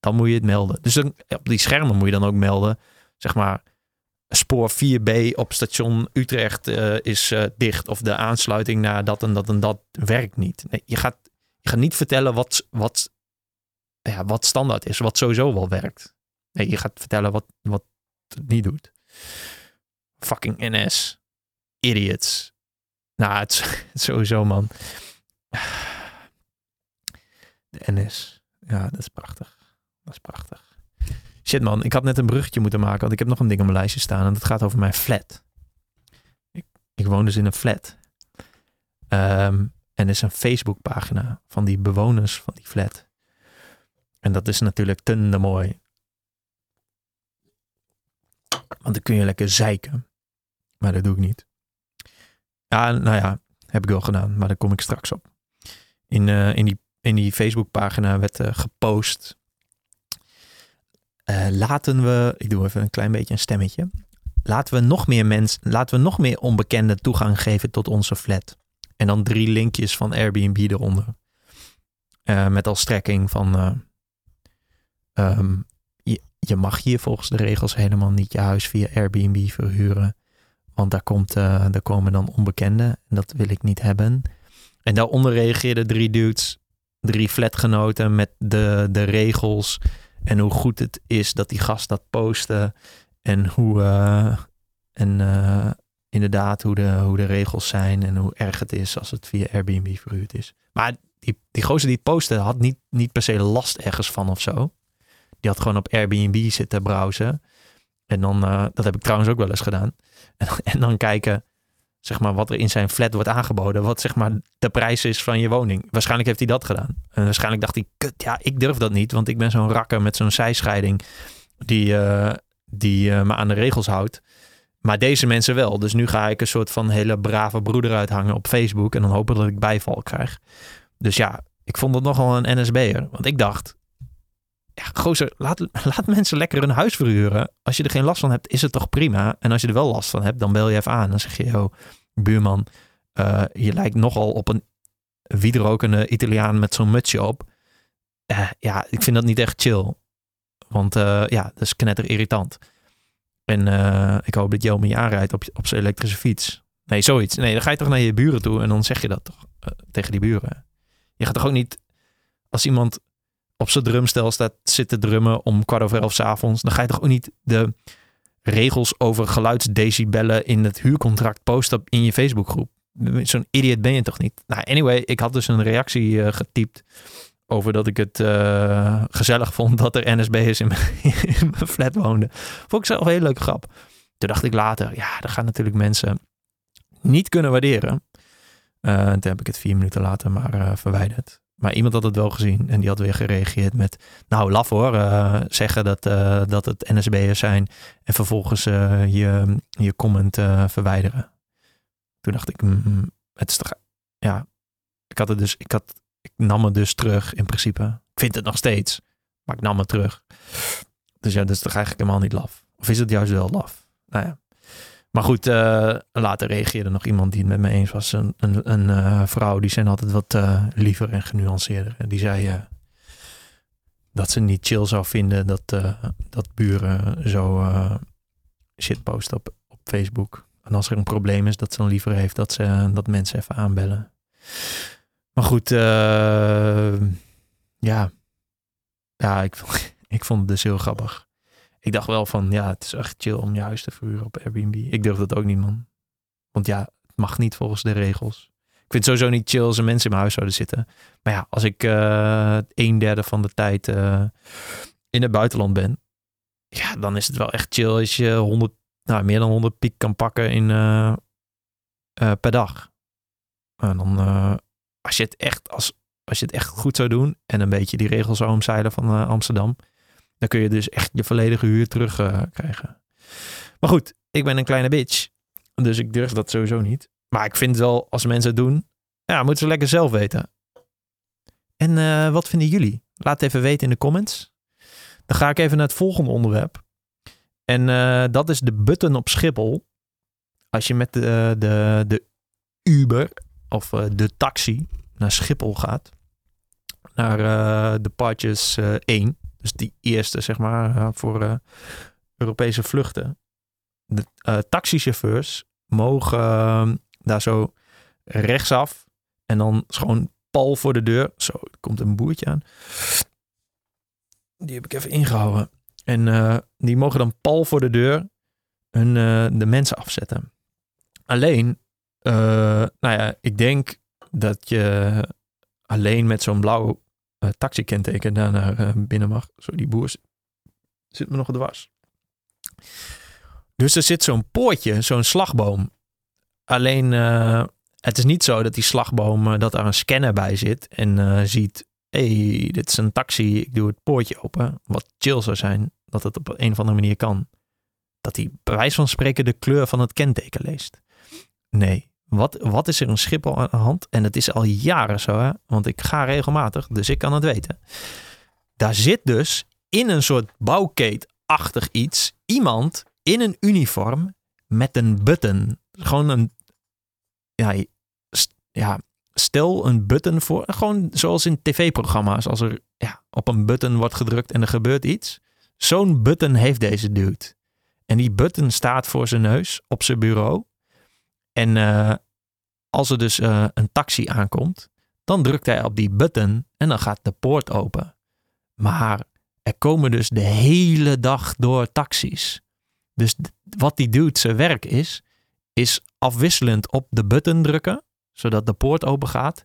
dan moet je het melden. Dus dan, op die schermen moet je dan ook melden, zeg maar, spoor vier B op station Utrecht uh, is uh, dicht. Of de aansluiting naar dat en dat en dat werkt niet. Nee, je gaat, je gaat niet vertellen wat, wat, ja, wat standaard is. Wat sowieso wel werkt. Nee, je gaat vertellen wat, wat het niet doet. Fucking N S. Idiots. Nou, het is sowieso, man. De N S. Ja, dat is prachtig. Dat is prachtig. Shit, man, ik had net een bruggetje moeten maken, want ik heb nog een ding op mijn lijstje staan en dat gaat over mijn flat. Ik, ik woon dus in een flat. Um, en er is een Facebookpagina van die bewoners van die flat. En dat is natuurlijk tender mooi. Want dan kun je lekker zeiken. Maar dat doe ik niet. Ja, nou ja, heb ik wel gedaan, maar daar kom ik straks op. In, uh, in, die, in die Facebookpagina werd uh, gepost... Uh, laten we, ik doe even een klein beetje een stemmetje. Laten we nog meer mensen, laten we nog meer onbekenden toegang geven tot onze flat. En dan drie linkjes van Airbnb eronder. Uh, met als strekking van, uh, um, je, je mag hier volgens de regels helemaal niet je huis via Airbnb verhuren. Want daar, komt, uh, daar komen dan onbekenden en dat wil ik niet hebben. En daaronder reageerden drie dudes, drie flatgenoten met de, de regels... En hoe goed het is dat die gast dat postte. En hoe uh, en, uh, inderdaad hoe de, hoe de regels zijn. En hoe erg het is als het via Airbnb verhuurd is. Maar die, die gozer die het postte had niet, niet per se last ergens van of zo. Die had gewoon op Airbnb zitten browsen. En dan, uh, dat heb ik trouwens ook wel eens gedaan. En, en dan kijken, zeg maar, wat er in zijn flat wordt aangeboden. Wat, zeg maar, de prijs is van je woning. Waarschijnlijk heeft hij dat gedaan. En waarschijnlijk dacht hij, kut, ja, ik durf dat niet. Want ik ben zo'n rakker met zo'n zijscheiding die, uh, die uh, me aan de regels houdt. Maar deze mensen wel. Dus nu ga ik een soort van hele brave broeder uithangen op Facebook. En dan hopen dat ik bijval krijg. Dus ja, ik vond dat nogal een N S B'er. Want ik dacht, ja, gozer, laat, laat mensen lekker hun huis verhuren. Als je er geen last van hebt, is het toch prima? En als je er wel last van hebt, dan bel je even aan. Dan zeg je, yo, buurman, uh, je lijkt nogal op een wiederokende Italiaan met zo'n mutsje op. Uh, ja, ik vind dat niet echt chill. Want uh, ja, dat is knetter irritant. En uh, ik hoop dat Jelmer je aanrijdt op, op zijn elektrische fiets. Nee, zoiets. Nee, dan ga je toch naar je buren toe en dan zeg je dat toch uh, tegen die buren. Je gaat toch ook niet, als iemand op zijn drumstel staat zitten drummen om kwart over elf 's avonds, dan ga je toch ook niet de regels over geluidsdecibellen in het huurcontract posten in je Facebookgroep. Zo'n idiot ben je toch niet? Nou, anyway, ik had dus een reactie uh, getypt over dat ik het uh, gezellig vond dat er N S B'ers in mijn flat woonden. Vond ik zelf een hele leuke grap. Toen dacht ik later, ja, dat gaan natuurlijk mensen niet kunnen waarderen. Uh, toen heb ik het vier minuten later maar uh, verwijderd. Maar iemand had het wel gezien en die had weer gereageerd met... Nou, laf hoor, uh, zeggen dat, uh, dat het N S B'ers zijn... en vervolgens uh, je, je comment uh, verwijderen. Toen dacht ik, mm, het is toch... Ja, ik had het dus... Ik, had, ik nam het dus terug in principe. Ik vind het nog steeds, maar ik nam het terug. Dus ja, dat is toch eigenlijk helemaal niet laf. Of is het juist wel laf? Nou ja. Maar goed, uh, later reageerde nog iemand die het met me eens was. Een, een, een uh, vrouw, die zijn altijd wat uh, liever en genuanceerder. En die zei uh, dat ze niet chill zou vinden dat, uh, dat buren zo uh, shit posten op, op Facebook. En als er een probleem is, dat ze dan liever heeft dat, ze, uh, dat mensen even aanbellen. Maar goed, uh, ja, ja ik, ik vond het dus heel grappig. Ik dacht wel van, ja, het is echt chill om je huis te verhuren op Airbnb. Ik durf dat ook niet, man. Want ja, het mag niet volgens de regels. Ik vind het sowieso niet chill als er mensen in mijn huis zouden zitten. Maar ja, als ik uh, een derde van de tijd uh, in het buitenland ben... Ja, dan is het wel echt chill als je honderd, nou, meer dan honderd piek kan pakken in, uh, uh, per dag. En dan, uh, als, je het echt, als, als je het echt goed zou doen... en een beetje die regels zou omzeilen van uh, Amsterdam... Dan kun je dus echt je volledige huur terugkrijgen. Uh, Maar goed, ik ben een kleine bitch. Dus ik durf dat sowieso niet. Maar ik vind wel, als mensen het doen, ja, moeten ze lekker zelf weten. En uh, wat vinden jullie? Laat het even weten in de comments. Dan ga ik even naar het volgende onderwerp. En uh, dat is de button op Schiphol. Als je met de, de, de Uber of uh, de taxi naar Schiphol gaat. Naar uh, departures uh, één. Dus die eerste, zeg maar, uh, voor uh, Europese vluchten. De uh, taxichauffeurs mogen uh, daar zo rechtsaf. En dan is gewoon pal voor de deur. Zo, er komt een boertje aan. Die heb ik even ingehouden. En uh, die mogen dan pal voor de deur hun, uh, de mensen afzetten. Alleen, uh, nou ja, ik denk dat je alleen met zo'n blauw uh, taxikenteken daar naar uh, binnen mag. Zo, die boer zit me nog dwars. Dus er zit zo'n poortje, zo'n slagboom. Alleen, uh, het is niet zo dat die slagboom, uh, dat daar een scanner bij zit en uh, ziet, hey, dit is een taxi, ik doe het poortje open. Wat chill zou zijn, dat het op een of andere manier kan. Dat hij bij wijze van spreken de kleur van het kenteken leest. Nee, wat, wat is er in Schiphol aan de hand? En het is al jaren zo, hè? Want ik ga regelmatig, dus ik kan het weten. Daar zit dus in een soort bouwkeetachtig iets, iemand in een uniform met een button. Gewoon een, ja, ja... Stel een button voor, gewoon zoals in tv-programma's. Als er ja, op een button wordt gedrukt en er gebeurt iets. Zo'n button heeft deze dude. En die button staat voor zijn neus op zijn bureau. En uh, als er dus uh, een taxi aankomt, dan drukt hij op die button en dan gaat de poort open. Maar er komen dus de hele dag door taxis. Dus wat die dude zijn werk is, is afwisselend op de button drukken, zodat de poort open gaat.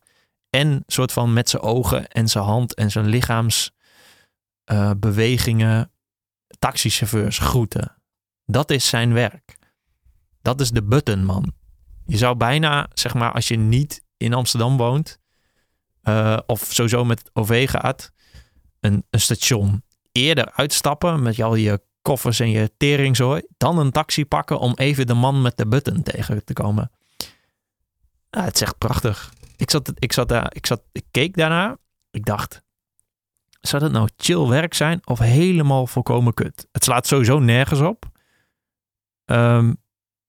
En soort van met zijn ogen en zijn hand en zijn lichaamsbewegingen uh, taxichauffeurs groeten. Dat is zijn werk. Dat is de buttonman. Je zou bijna, zeg maar, als je niet in Amsterdam woont, Uh, of sowieso met O V gaat, Een, een station eerder uitstappen met al je koffers en je teringzooi, dan een taxi pakken om even de man met de button tegen te komen. Nou, het is echt prachtig. Ik zat, ik zat daar, ik zat, ik keek daarna. Ik dacht, zou dat nou chill werk zijn of helemaal volkomen kut? Het slaat sowieso nergens op. Um,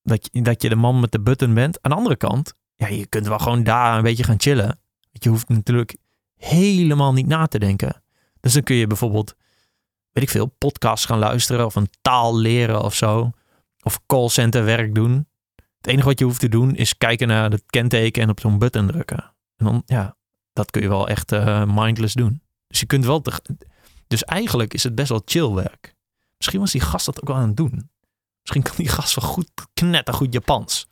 dat, je, dat je de man met de button bent. Aan de andere kant, ja, je kunt wel gewoon daar een beetje gaan chillen. Je hoeft natuurlijk helemaal niet na te denken. Dus dan kun je bijvoorbeeld, weet ik veel, podcasts gaan luisteren of een taal leren of zo. Of callcenter werk doen. Het enige wat je hoeft te doen is kijken naar het kenteken en op zo'n button drukken. En dan, ja, dat kun je wel echt uh, mindless doen. Dus je kunt wel te... Dus eigenlijk is het best wel chill werk. Misschien was die gast dat ook wel aan het doen. Misschien kan die gast wel goed knettergoed Japans.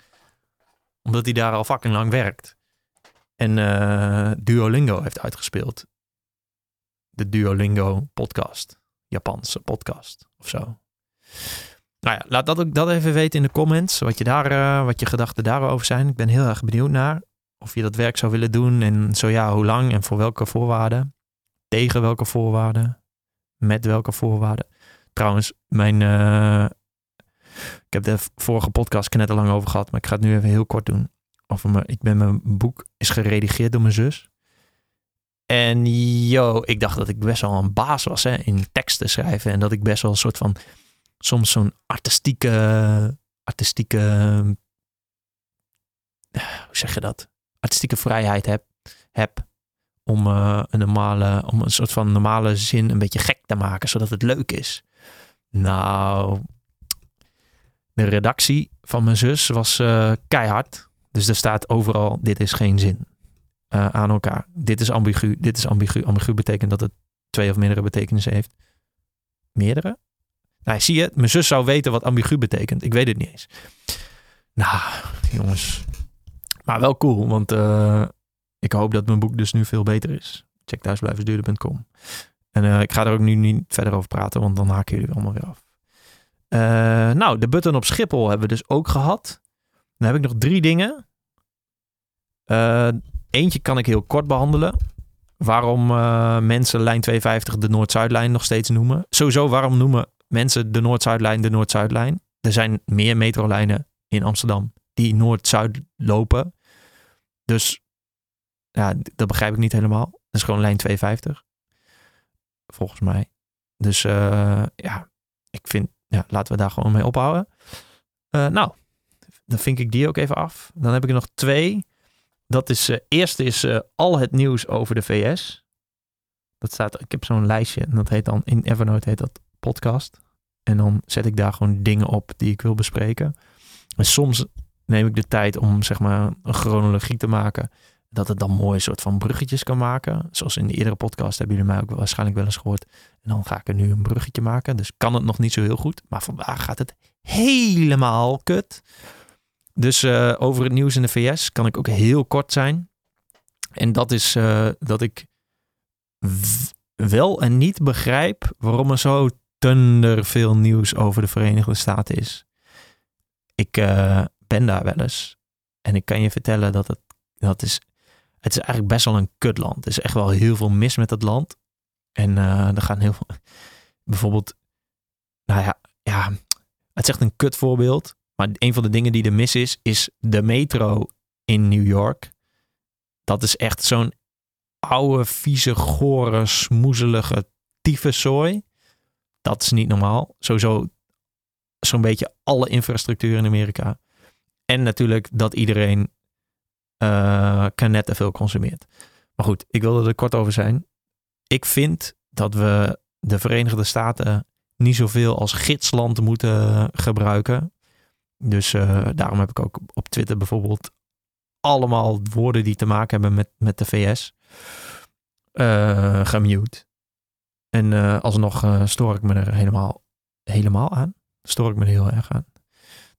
Omdat hij daar al fucking lang werkt. En uh, Duolingo heeft uitgespeeld. De Duolingo podcast. Japanse podcast of zo. Nou ja, laat dat ook dat even weten in de comments. Wat je, daar, uh, wat je gedachten daarover zijn. Ik ben heel erg benieuwd naar of je dat werk zou willen doen. En zo ja, hoe lang en voor welke voorwaarden. Tegen welke voorwaarden. Met welke voorwaarden. Trouwens, mijn... Uh, ik heb de vorige podcast knetterlang over gehad. Maar ik ga het nu even heel kort doen. Over mijn, ik ben mijn boek is geredigeerd door mijn zus. En yo, ik dacht dat ik best wel een baas was, hè, in teksten schrijven. En dat ik best wel een soort van... Soms zo'n artistieke, artistieke, hoe zeg je dat? Artistieke vrijheid heb, heb om, uh, een normale, om een soort van normale zin een beetje gek te maken, zodat het leuk is. Nou, de redactie van mijn zus was uh, keihard. Dus er staat overal, dit is geen zin uh, aan elkaar. Dit is ambigu, dit is ambigu. Ambigu betekent dat het twee of meerdere betekenissen heeft. Meerdere? Nou, zie je, mijn zus zou weten wat ambigu betekent. Ik weet het niet eens. Nou, jongens. Maar wel cool, want uh, ik hoop dat mijn boek dus nu veel beter is. Check thuisblijversduurder punt com. En uh, ik ga er ook nu niet verder over praten, want dan haken jullie allemaal weer af. Uh, nou, de button op Schiphol hebben we dus ook gehad. Dan heb ik nog drie dingen. Uh, eentje kan ik heel kort behandelen. Waarom uh, mensen lijn tweehonderdvijftig de Noord-Zuidlijn nog steeds noemen. Sowieso, waarom noemen mensen de Noord-Zuidlijn de Noord-Zuidlijn? Er zijn meer metrolijnen in Amsterdam die Noord-Zuid lopen. Dus ja, dat begrijp ik niet helemaal. Dat is gewoon lijn tweehonderdvijftig. Volgens mij. Dus uh, ja, ik vind, ja, laten we daar gewoon mee ophouden. Uh, nou, dan vink ik die ook even af. Dan heb ik er nog twee. Dat is, uh, eerst is uh, al het nieuws over de V S. Dat staat, ik heb zo'n lijstje en dat heet dan, in Evernote heet dat podcast. En dan zet ik daar gewoon dingen op die ik wil bespreken. En soms neem ik de tijd om zeg maar een chronologie te maken. Dat het dan mooi soort van bruggetjes kan maken. Zoals in de eerdere podcast hebben jullie mij ook waarschijnlijk wel eens gehoord. En dan ga ik er nu een bruggetje maken. Dus kan het nog niet zo heel goed. Maar vandaag gaat het helemaal kut. Dus uh, over het nieuws in de V S kan ik ook heel kort zijn. En dat is uh, dat ik w- wel en niet begrijp waarom er zo dunder veel nieuws over de Verenigde Staten is. Ik uh, ben daar wel eens. En ik kan je vertellen dat het, dat is... Het is eigenlijk best wel een kutland. Er is echt wel heel veel mis met dat land. En uh, er gaan heel veel... Bijvoorbeeld... Nou ja, ja, het is echt een kutvoorbeeld. Maar een van de dingen die er mis is, is de metro in New York. Dat is echt zo'n oude, vieze, gore, smoezelige tyfuszooi. Dat is niet normaal. Sowieso zo'n beetje alle infrastructuur in Amerika. En natuurlijk dat iedereen... Uh, kan net te veel consumeert. Maar goed, ik wilde er kort over zijn. Ik vind dat we de Verenigde Staten niet zoveel als gidsland moeten gebruiken. Dus uh, daarom heb ik ook op Twitter bijvoorbeeld allemaal woorden die te maken hebben met, met de V S uh, gemute. En uh, alsnog uh, stoor ik me er helemaal, helemaal aan. Stoor ik me er heel erg aan.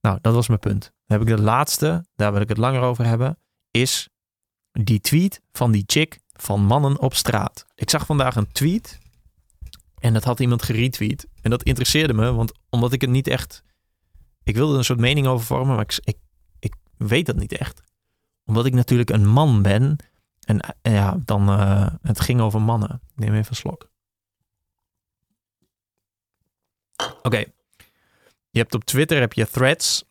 Nou, dat was mijn punt. Dan heb ik de laatste, daar wil ik het langer over hebben. Is die tweet van die chick van Mannen op Straat. Ik zag vandaag een tweet en dat had iemand geretweet. En dat interesseerde me, want omdat ik het niet echt... Ik wilde er een soort mening over vormen, maar ik, ik, ik weet dat niet echt. Omdat ik natuurlijk een man ben. En ja, dan... Uh, het ging over mannen. Ik neem even een slok. Oké. Okay. Je hebt op Twitter heb je threads...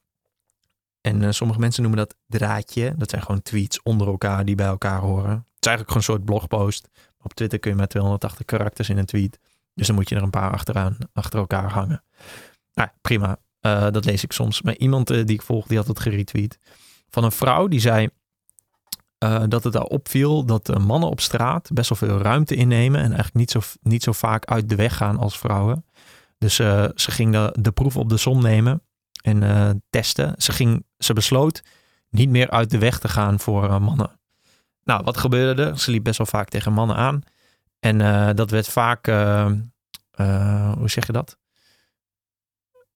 En uh, sommige mensen noemen dat draadje. Dat zijn gewoon tweets onder elkaar die bij elkaar horen. Het is eigenlijk gewoon een soort blogpost. Op Twitter kun je maar tweehonderdtachtig karakters in een tweet. Dus dan moet je er een paar achteraan, achter elkaar hangen. Nou, prima. Uh, dat lees ik soms. Maar iemand uh, die ik volg, die had het geretweet. Van een vrouw die zei uh, dat het haar opviel dat uh, mannen op straat best wel veel ruimte innemen. En eigenlijk niet zo, niet zo vaak uit de weg gaan als vrouwen. Dus uh, ze ging de, de proef op de som nemen. En uh, testen. Ze, ging, ze besloot niet meer uit de weg te gaan voor uh, mannen. Nou, wat gebeurde er? Ze liep best wel vaak tegen mannen aan. En uh, dat werd vaak... Uh, uh, hoe zeg je dat?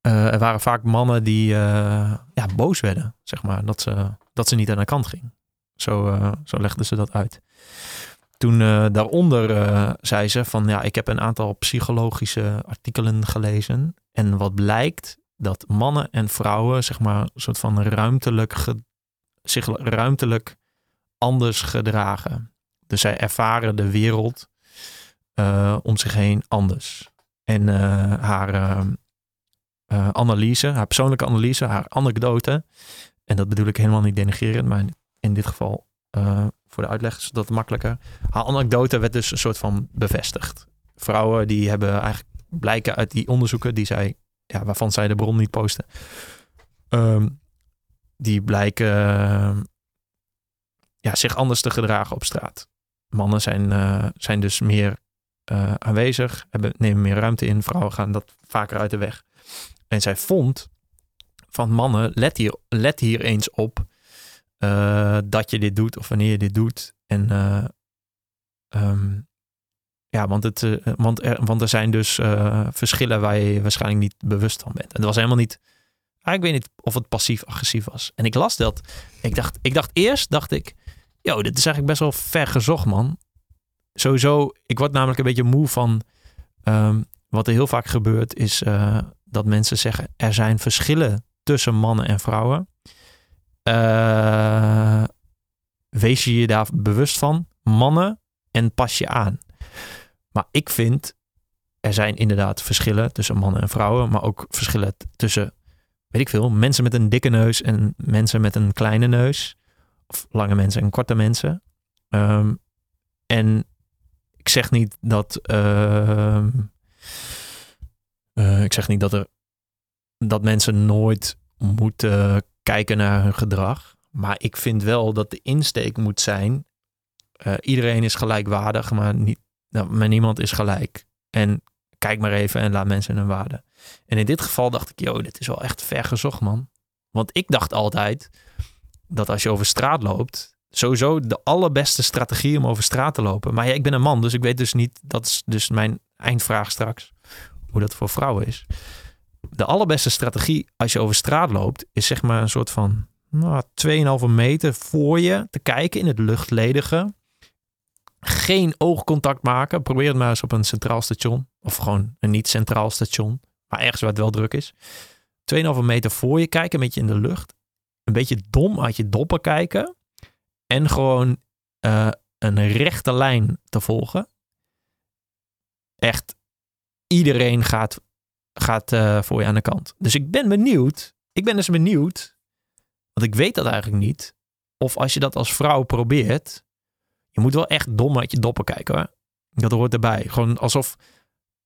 Uh, er waren vaak mannen die uh, ja, boos werden, zeg maar. Dat ze, dat ze niet aan de kant ging. Zo, uh, zo legden ze dat uit. Toen uh, daaronder uh, zei ze van... ja, ik heb een aantal psychologische artikelen gelezen. En wat blijkt... dat mannen en vrouwen, zeg maar, een soort van ruimtelijk ge- zich ruimtelijk anders gedragen. Dus zij ervaren de wereld uh, om zich heen anders. En uh, haar uh, uh, analyse, haar persoonlijke analyse, haar anekdote, en dat bedoel ik helemaal niet denigrerend, maar in dit geval uh, voor de uitleg is dat makkelijker. Haar anekdote werd dus een soort van bevestigd. Vrouwen die hebben eigenlijk blijken uit die onderzoeken die zij... Ja, waarvan zij de bron niet posten. Um, die blijken uh, ja, zich anders te gedragen op straat. Mannen zijn, uh, zijn dus meer uh, aanwezig. Hebben, nemen meer ruimte in. Vrouwen gaan dat vaker uit de weg. En zij vond van mannen... Let hier, let hier eens op uh, dat je dit doet. Of wanneer je dit doet. En... Uh, um, Ja, want, het, want, er, want er zijn dus uh, verschillen waar je, je waarschijnlijk niet bewust van bent. En het was helemaal niet... Ah, ik weet niet of het passief-agressief was. En ik las dat. Ik dacht, ik dacht eerst, dacht ik... Yo, dit is eigenlijk best wel ver gezocht, man. Sowieso, ik word namelijk een beetje moe van... Um, wat er heel vaak gebeurt, is uh, dat mensen zeggen... Er zijn verschillen tussen mannen en vrouwen. Uh, wees je je daar bewust van. Mannen en pas je aan. Maar ik vind, er zijn inderdaad verschillen tussen mannen en vrouwen, maar ook verschillen tussen weet ik veel, mensen met een dikke neus en mensen met een kleine neus. Of lange mensen en korte mensen. Um, en ik zeg niet dat... Uh, uh, ik zeg niet dat, er, dat mensen nooit moeten kijken naar hun gedrag. Maar ik vind wel dat de insteek moet zijn... Uh, iedereen is gelijkwaardig, maar, niet, nou, maar niemand is gelijk. En kijk maar even en laat mensen hun waarde. En in dit geval dacht ik, joh, dit is wel echt ver gezocht, man. Want ik dacht altijd dat als je over straat loopt, sowieso de allerbeste strategie om over straat te lopen. Maar ja, ik ben een man, dus ik weet dus niet, dat is dus mijn eindvraag straks, hoe dat voor vrouwen is. De allerbeste strategie als je over straat loopt, is zeg maar een soort van nou, twee komma vijf meter voor je te kijken in het luchtledige. Geen oogcontact maken. Probeer het maar eens op een centraal station. Of gewoon een niet-centraal station. Maar ergens waar het wel druk is. twee komma vijf meter voor je kijken. Een beetje in de lucht. Een beetje dom uit je doppen kijken. En gewoon uh, een rechte lijn te volgen. Echt iedereen gaat, gaat uh, voor je aan de kant. Dus ik ben benieuwd. Ik ben dus benieuwd. Want ik weet dat eigenlijk niet. Of als je dat als vrouw probeert... Je moet wel echt dom uit je doppen kijken, hoor. Dat hoort erbij. Gewoon alsof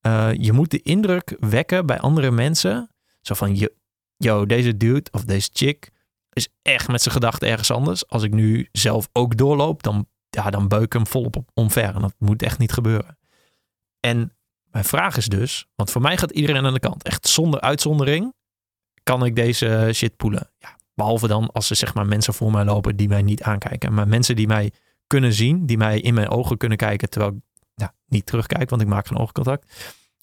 uh, je moet de indruk wekken bij andere mensen. Zo van, yo, deze dude of deze chick is echt met zijn gedachten ergens anders. Als ik nu zelf ook doorloop, dan, ja, dan beuk ik hem volop omver. En dat moet echt niet gebeuren. En mijn vraag is dus, want voor mij gaat iedereen aan de kant. Echt zonder uitzondering kan ik deze shit poelen. Ja, behalve dan als er zeg maar mensen voor mij lopen die mij niet aankijken. Maar mensen die mij... kunnen zien, die mij in mijn ogen kunnen kijken, terwijl ik nou, niet terugkijk, want ik maak geen oogcontact.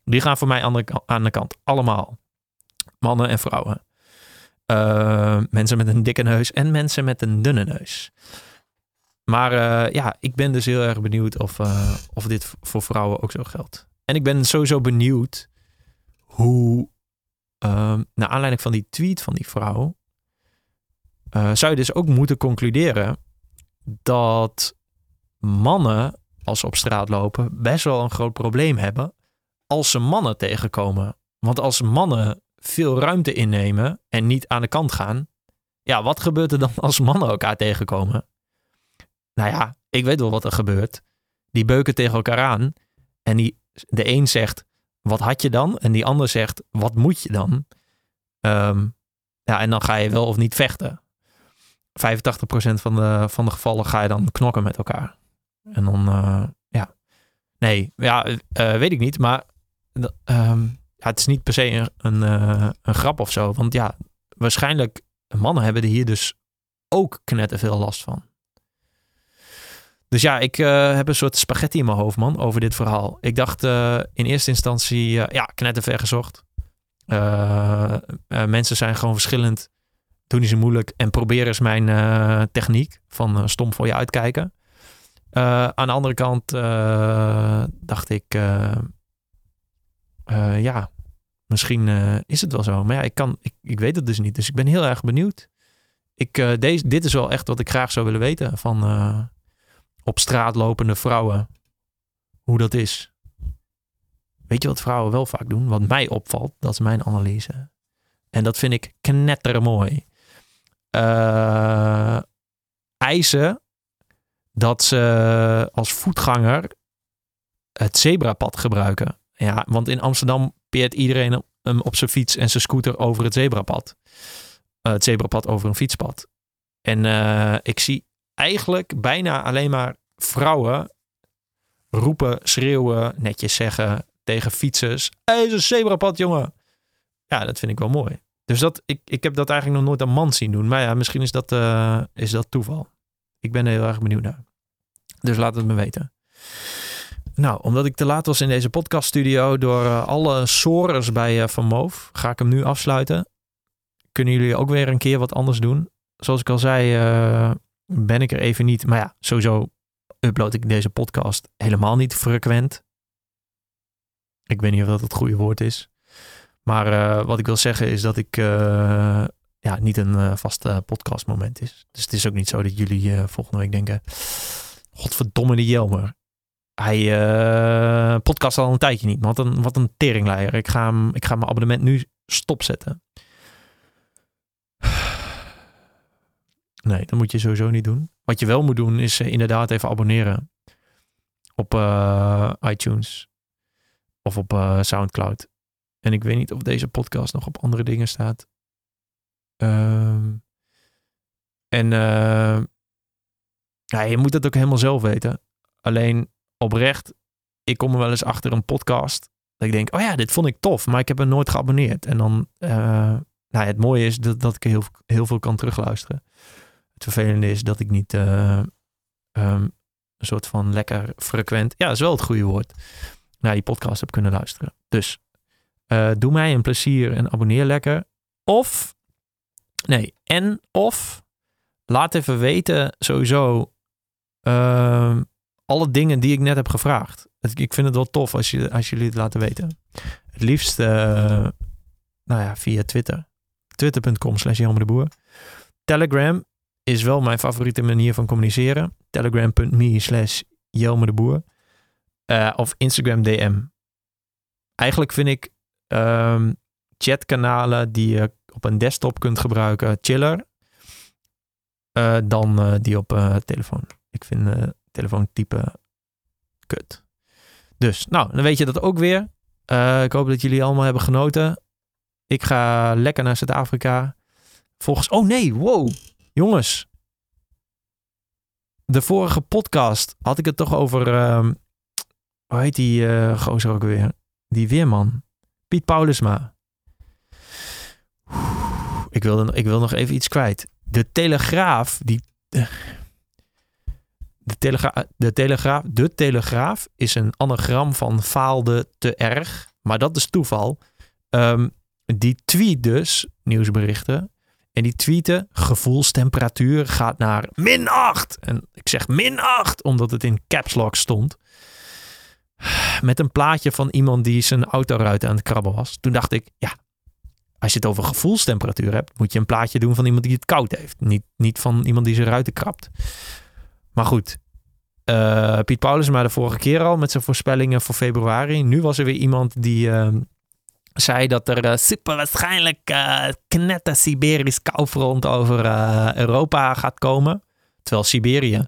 Die gaan voor mij aan de kant. Allemaal. Mannen en vrouwen. Uh, mensen met een dikke neus en mensen met een dunne neus. Maar uh, ja, ik ben dus heel erg benieuwd of, uh, of dit voor vrouwen ook zo geldt. En ik ben sowieso benieuwd hoe, uh, naar aanleiding van die tweet van die vrouw, uh, zou je dus ook moeten concluderen dat mannen, als ze op straat lopen, best wel een groot probleem hebben als ze mannen tegenkomen. Want als mannen veel ruimte innemen en niet aan de kant gaan, ja, wat gebeurt er dan als mannen elkaar tegenkomen? Nou ja, ik weet wel wat er gebeurt. Die beuken tegen elkaar aan en die, de een zegt, wat had je dan? En die ander zegt, wat moet je dan? Um, ja, en dan ga je wel of niet vechten. vijfentachtig procent van de, van de gevallen ga je dan knokken met elkaar. En dan, uh, ja. Nee, ja, uh, weet ik niet. Maar uh, ja, het is niet per se een, een, uh, een grap of zo. Want ja, waarschijnlijk mannen hebben er hier dus ook knetterveel last van. Dus ja, ik uh, heb een soort spaghetti in mijn hoofd, man, over dit verhaal. Ik dacht uh, in eerste instantie, uh, ja, knetterver gezocht. Uh, uh, mensen zijn gewoon verschillend. Doe niet zo moeilijk en probeer eens mijn uh, techniek van uh, stom voor je uitkijken. Uh, aan de andere kant uh, dacht ik, uh, uh, ja, misschien uh, is het wel zo. Maar ja, ik, kan, ik, ik weet het dus niet. Dus ik ben heel erg benieuwd. Ik, uh, deze, dit is wel echt wat ik graag zou willen weten van uh, op straat lopende vrouwen. Hoe dat is. Weet je wat vrouwen wel vaak doen? Wat mij opvalt, dat is mijn analyse. En dat vind ik knettermooi. Uh, eisen dat ze als voetganger het zebrapad gebruiken. Ja, want in Amsterdam peert iedereen hem op zijn fiets en zijn scooter over het zebrapad. Uh, het zebrapad over een fietspad. En uh, ik zie eigenlijk bijna alleen maar vrouwen roepen, schreeuwen, netjes zeggen tegen fietsers. Hé, hey, is een zebrapad, jongen. Ja, dat vind ik wel mooi. Dus dat, ik, ik heb dat eigenlijk nog nooit aan man zien doen. Maar ja, misschien is dat, uh, is dat toeval. Ik ben er heel erg benieuwd naar. Dus laat het me weten. Nou, omdat ik te laat was in deze podcaststudio door uh, alle sores bij uh, VanMoof, ga ik hem nu afsluiten. Kunnen jullie ook weer een keer wat anders doen? Zoals ik al zei, uh, ben ik er even niet. Maar ja, sowieso upload ik deze podcast helemaal niet frequent. Ik weet niet of dat het goede woord is. Maar uh, wat ik wil zeggen is dat ik uh, ja, niet een uh, vast uh, podcastmoment is. Dus het is ook niet zo dat jullie uh, volgende week denken... Godverdomme die Jelmer. Hij uh, podcast al een tijdje niet. Wat een, wat een teringleier. Ik ga, hem, ik ga mijn abonnement nu stopzetten. Nee, dat moet je sowieso niet doen. Wat je wel moet doen is uh, inderdaad even abonneren op uh, iTunes of op uh, Soundcloud. En ik weet niet of deze podcast nog op andere dingen staat. Um, en uh, ja, je moet dat ook helemaal zelf weten. Alleen oprecht, ik kom er wel eens achter een podcast dat ik denk, oh ja, dit vond ik tof, maar ik heb er nooit geabonneerd. En dan, uh, nou ja, het mooie is dat, dat ik heel, heel veel kan terugluisteren. Het vervelende is dat ik niet uh, um, een soort van lekker frequent, ja, dat is wel het goede woord, naar die podcast heb kunnen luisteren. Dus uh, doe mij een plezier en abonneer lekker. Of, nee, en of, laat even weten sowieso uh, alle dingen die ik net heb gevraagd. Ik vind het wel tof als, je, als jullie het laten weten. Het liefst uh, nou ja, via Twitter. Twitter.com slash Jelmer de Boer. Telegram is wel mijn favoriete manier van communiceren. Telegram.me slash Jelmer de Boer. Uh, of Instagram D M. Eigenlijk vind ik um, chatkanalen die je op een desktop kunt gebruiken chiller uh, dan uh, die op uh, telefoon. Ik vind uh, telefoontype kut. Dus, nou, dan weet je dat ook weer. Uh, ik hoop dat jullie allemaal hebben genoten. Ik ga lekker naar Zuid-Afrika. Volgens... Oh nee, wow. Jongens. De vorige podcast had ik het toch over... Uh, hoe heet die uh, gozer ook weer? Die weerman. Piet Paulusma. Oeh, ik, wilde, ik wil nog even iets kwijt. De Telegraaf, die... Uh, De, telegra- de, telegraaf, de Telegraaf is een anagram van faalde te erg. Maar dat is toeval. Um, die tweet dus, nieuwsberichten. En die tweeten, gevoelstemperatuur gaat naar min acht. En ik zeg min acht, omdat het in caps lock stond. Met een plaatje van iemand die zijn autoruit aan het krabben was. Toen dacht ik, ja, als je het over gevoelstemperatuur hebt, moet je een plaatje doen van iemand die het koud heeft. Niet, niet van iemand die zijn ruiten krabt. Maar goed, uh, Piet Paulusma de vorige keer al met zijn voorspellingen voor februari. Nu was er weer iemand die uh, zei dat er uh, super waarschijnlijk uh, knetter Siberisch koufront over uh, Europa gaat komen. Terwijl Siberië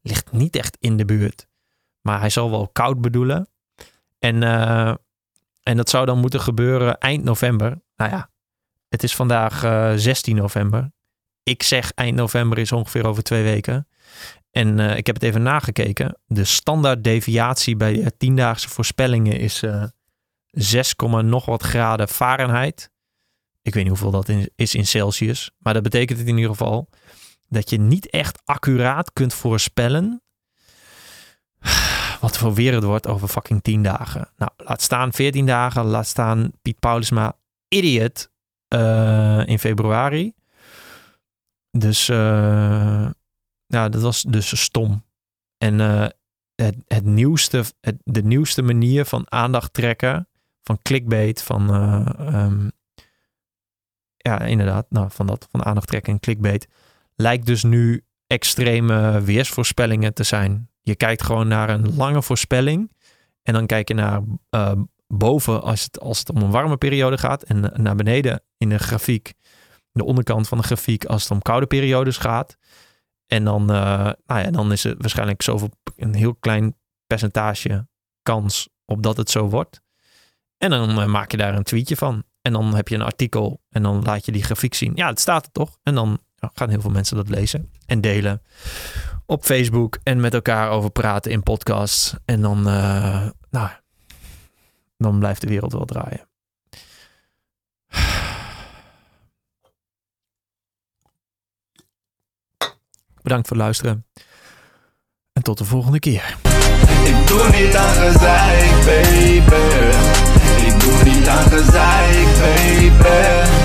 ligt niet echt in de buurt. Maar hij zal wel koud bedoelen. En, uh, en dat zou dan moeten gebeuren eind november. Nou ja, het is vandaag uh, zestien november. Ik zeg eind november is ongeveer over twee weken. En uh, ik heb het even nagekeken. De standaarddeviatie bij de tiendaagse voorspellingen is uh, zes, nog wat graden Fahrenheit. Ik weet niet hoeveel dat in, is in Celsius. Maar dat betekent het in ieder geval dat je niet echt accuraat kunt voorspellen wat voor weer het wordt over fucking tien dagen. Nou, laat staan veertien dagen. Laat staan Piet Paulusma, idiot, uh, in februari. Dus... Uh, Nou, dat was dus stom. En uh, het, het nieuwste, het, de nieuwste manier van aandacht trekken, van clickbait, van uh, um, ja, inderdaad, nou, van dat, van aandacht trekken en clickbait, lijkt dus nu extreme weersvoorspellingen te zijn. Je kijkt gewoon naar een lange voorspelling en dan kijk je naar uh, boven als het, als het om een warme periode gaat en uh, naar beneden in de grafiek, de onderkant van de grafiek als het om koude periodes gaat. En dan, uh, nou ja, dan is er waarschijnlijk zoveel, een heel klein percentage kans op dat het zo wordt. En dan uh, maak je daar een tweetje van. En dan heb je een artikel en dan laat je die grafiek zien. Ja, het staat er toch. En dan nou, gaan heel veel mensen dat lezen en delen op Facebook. En met elkaar over praten in podcasts. En dan, uh, nou, dan blijft de wereld wel draaien. Bedankt voor het luisteren. En tot de volgende keer. Ik doe niet aan gezeik, baby. Ik doe niet aan gezeik, baby.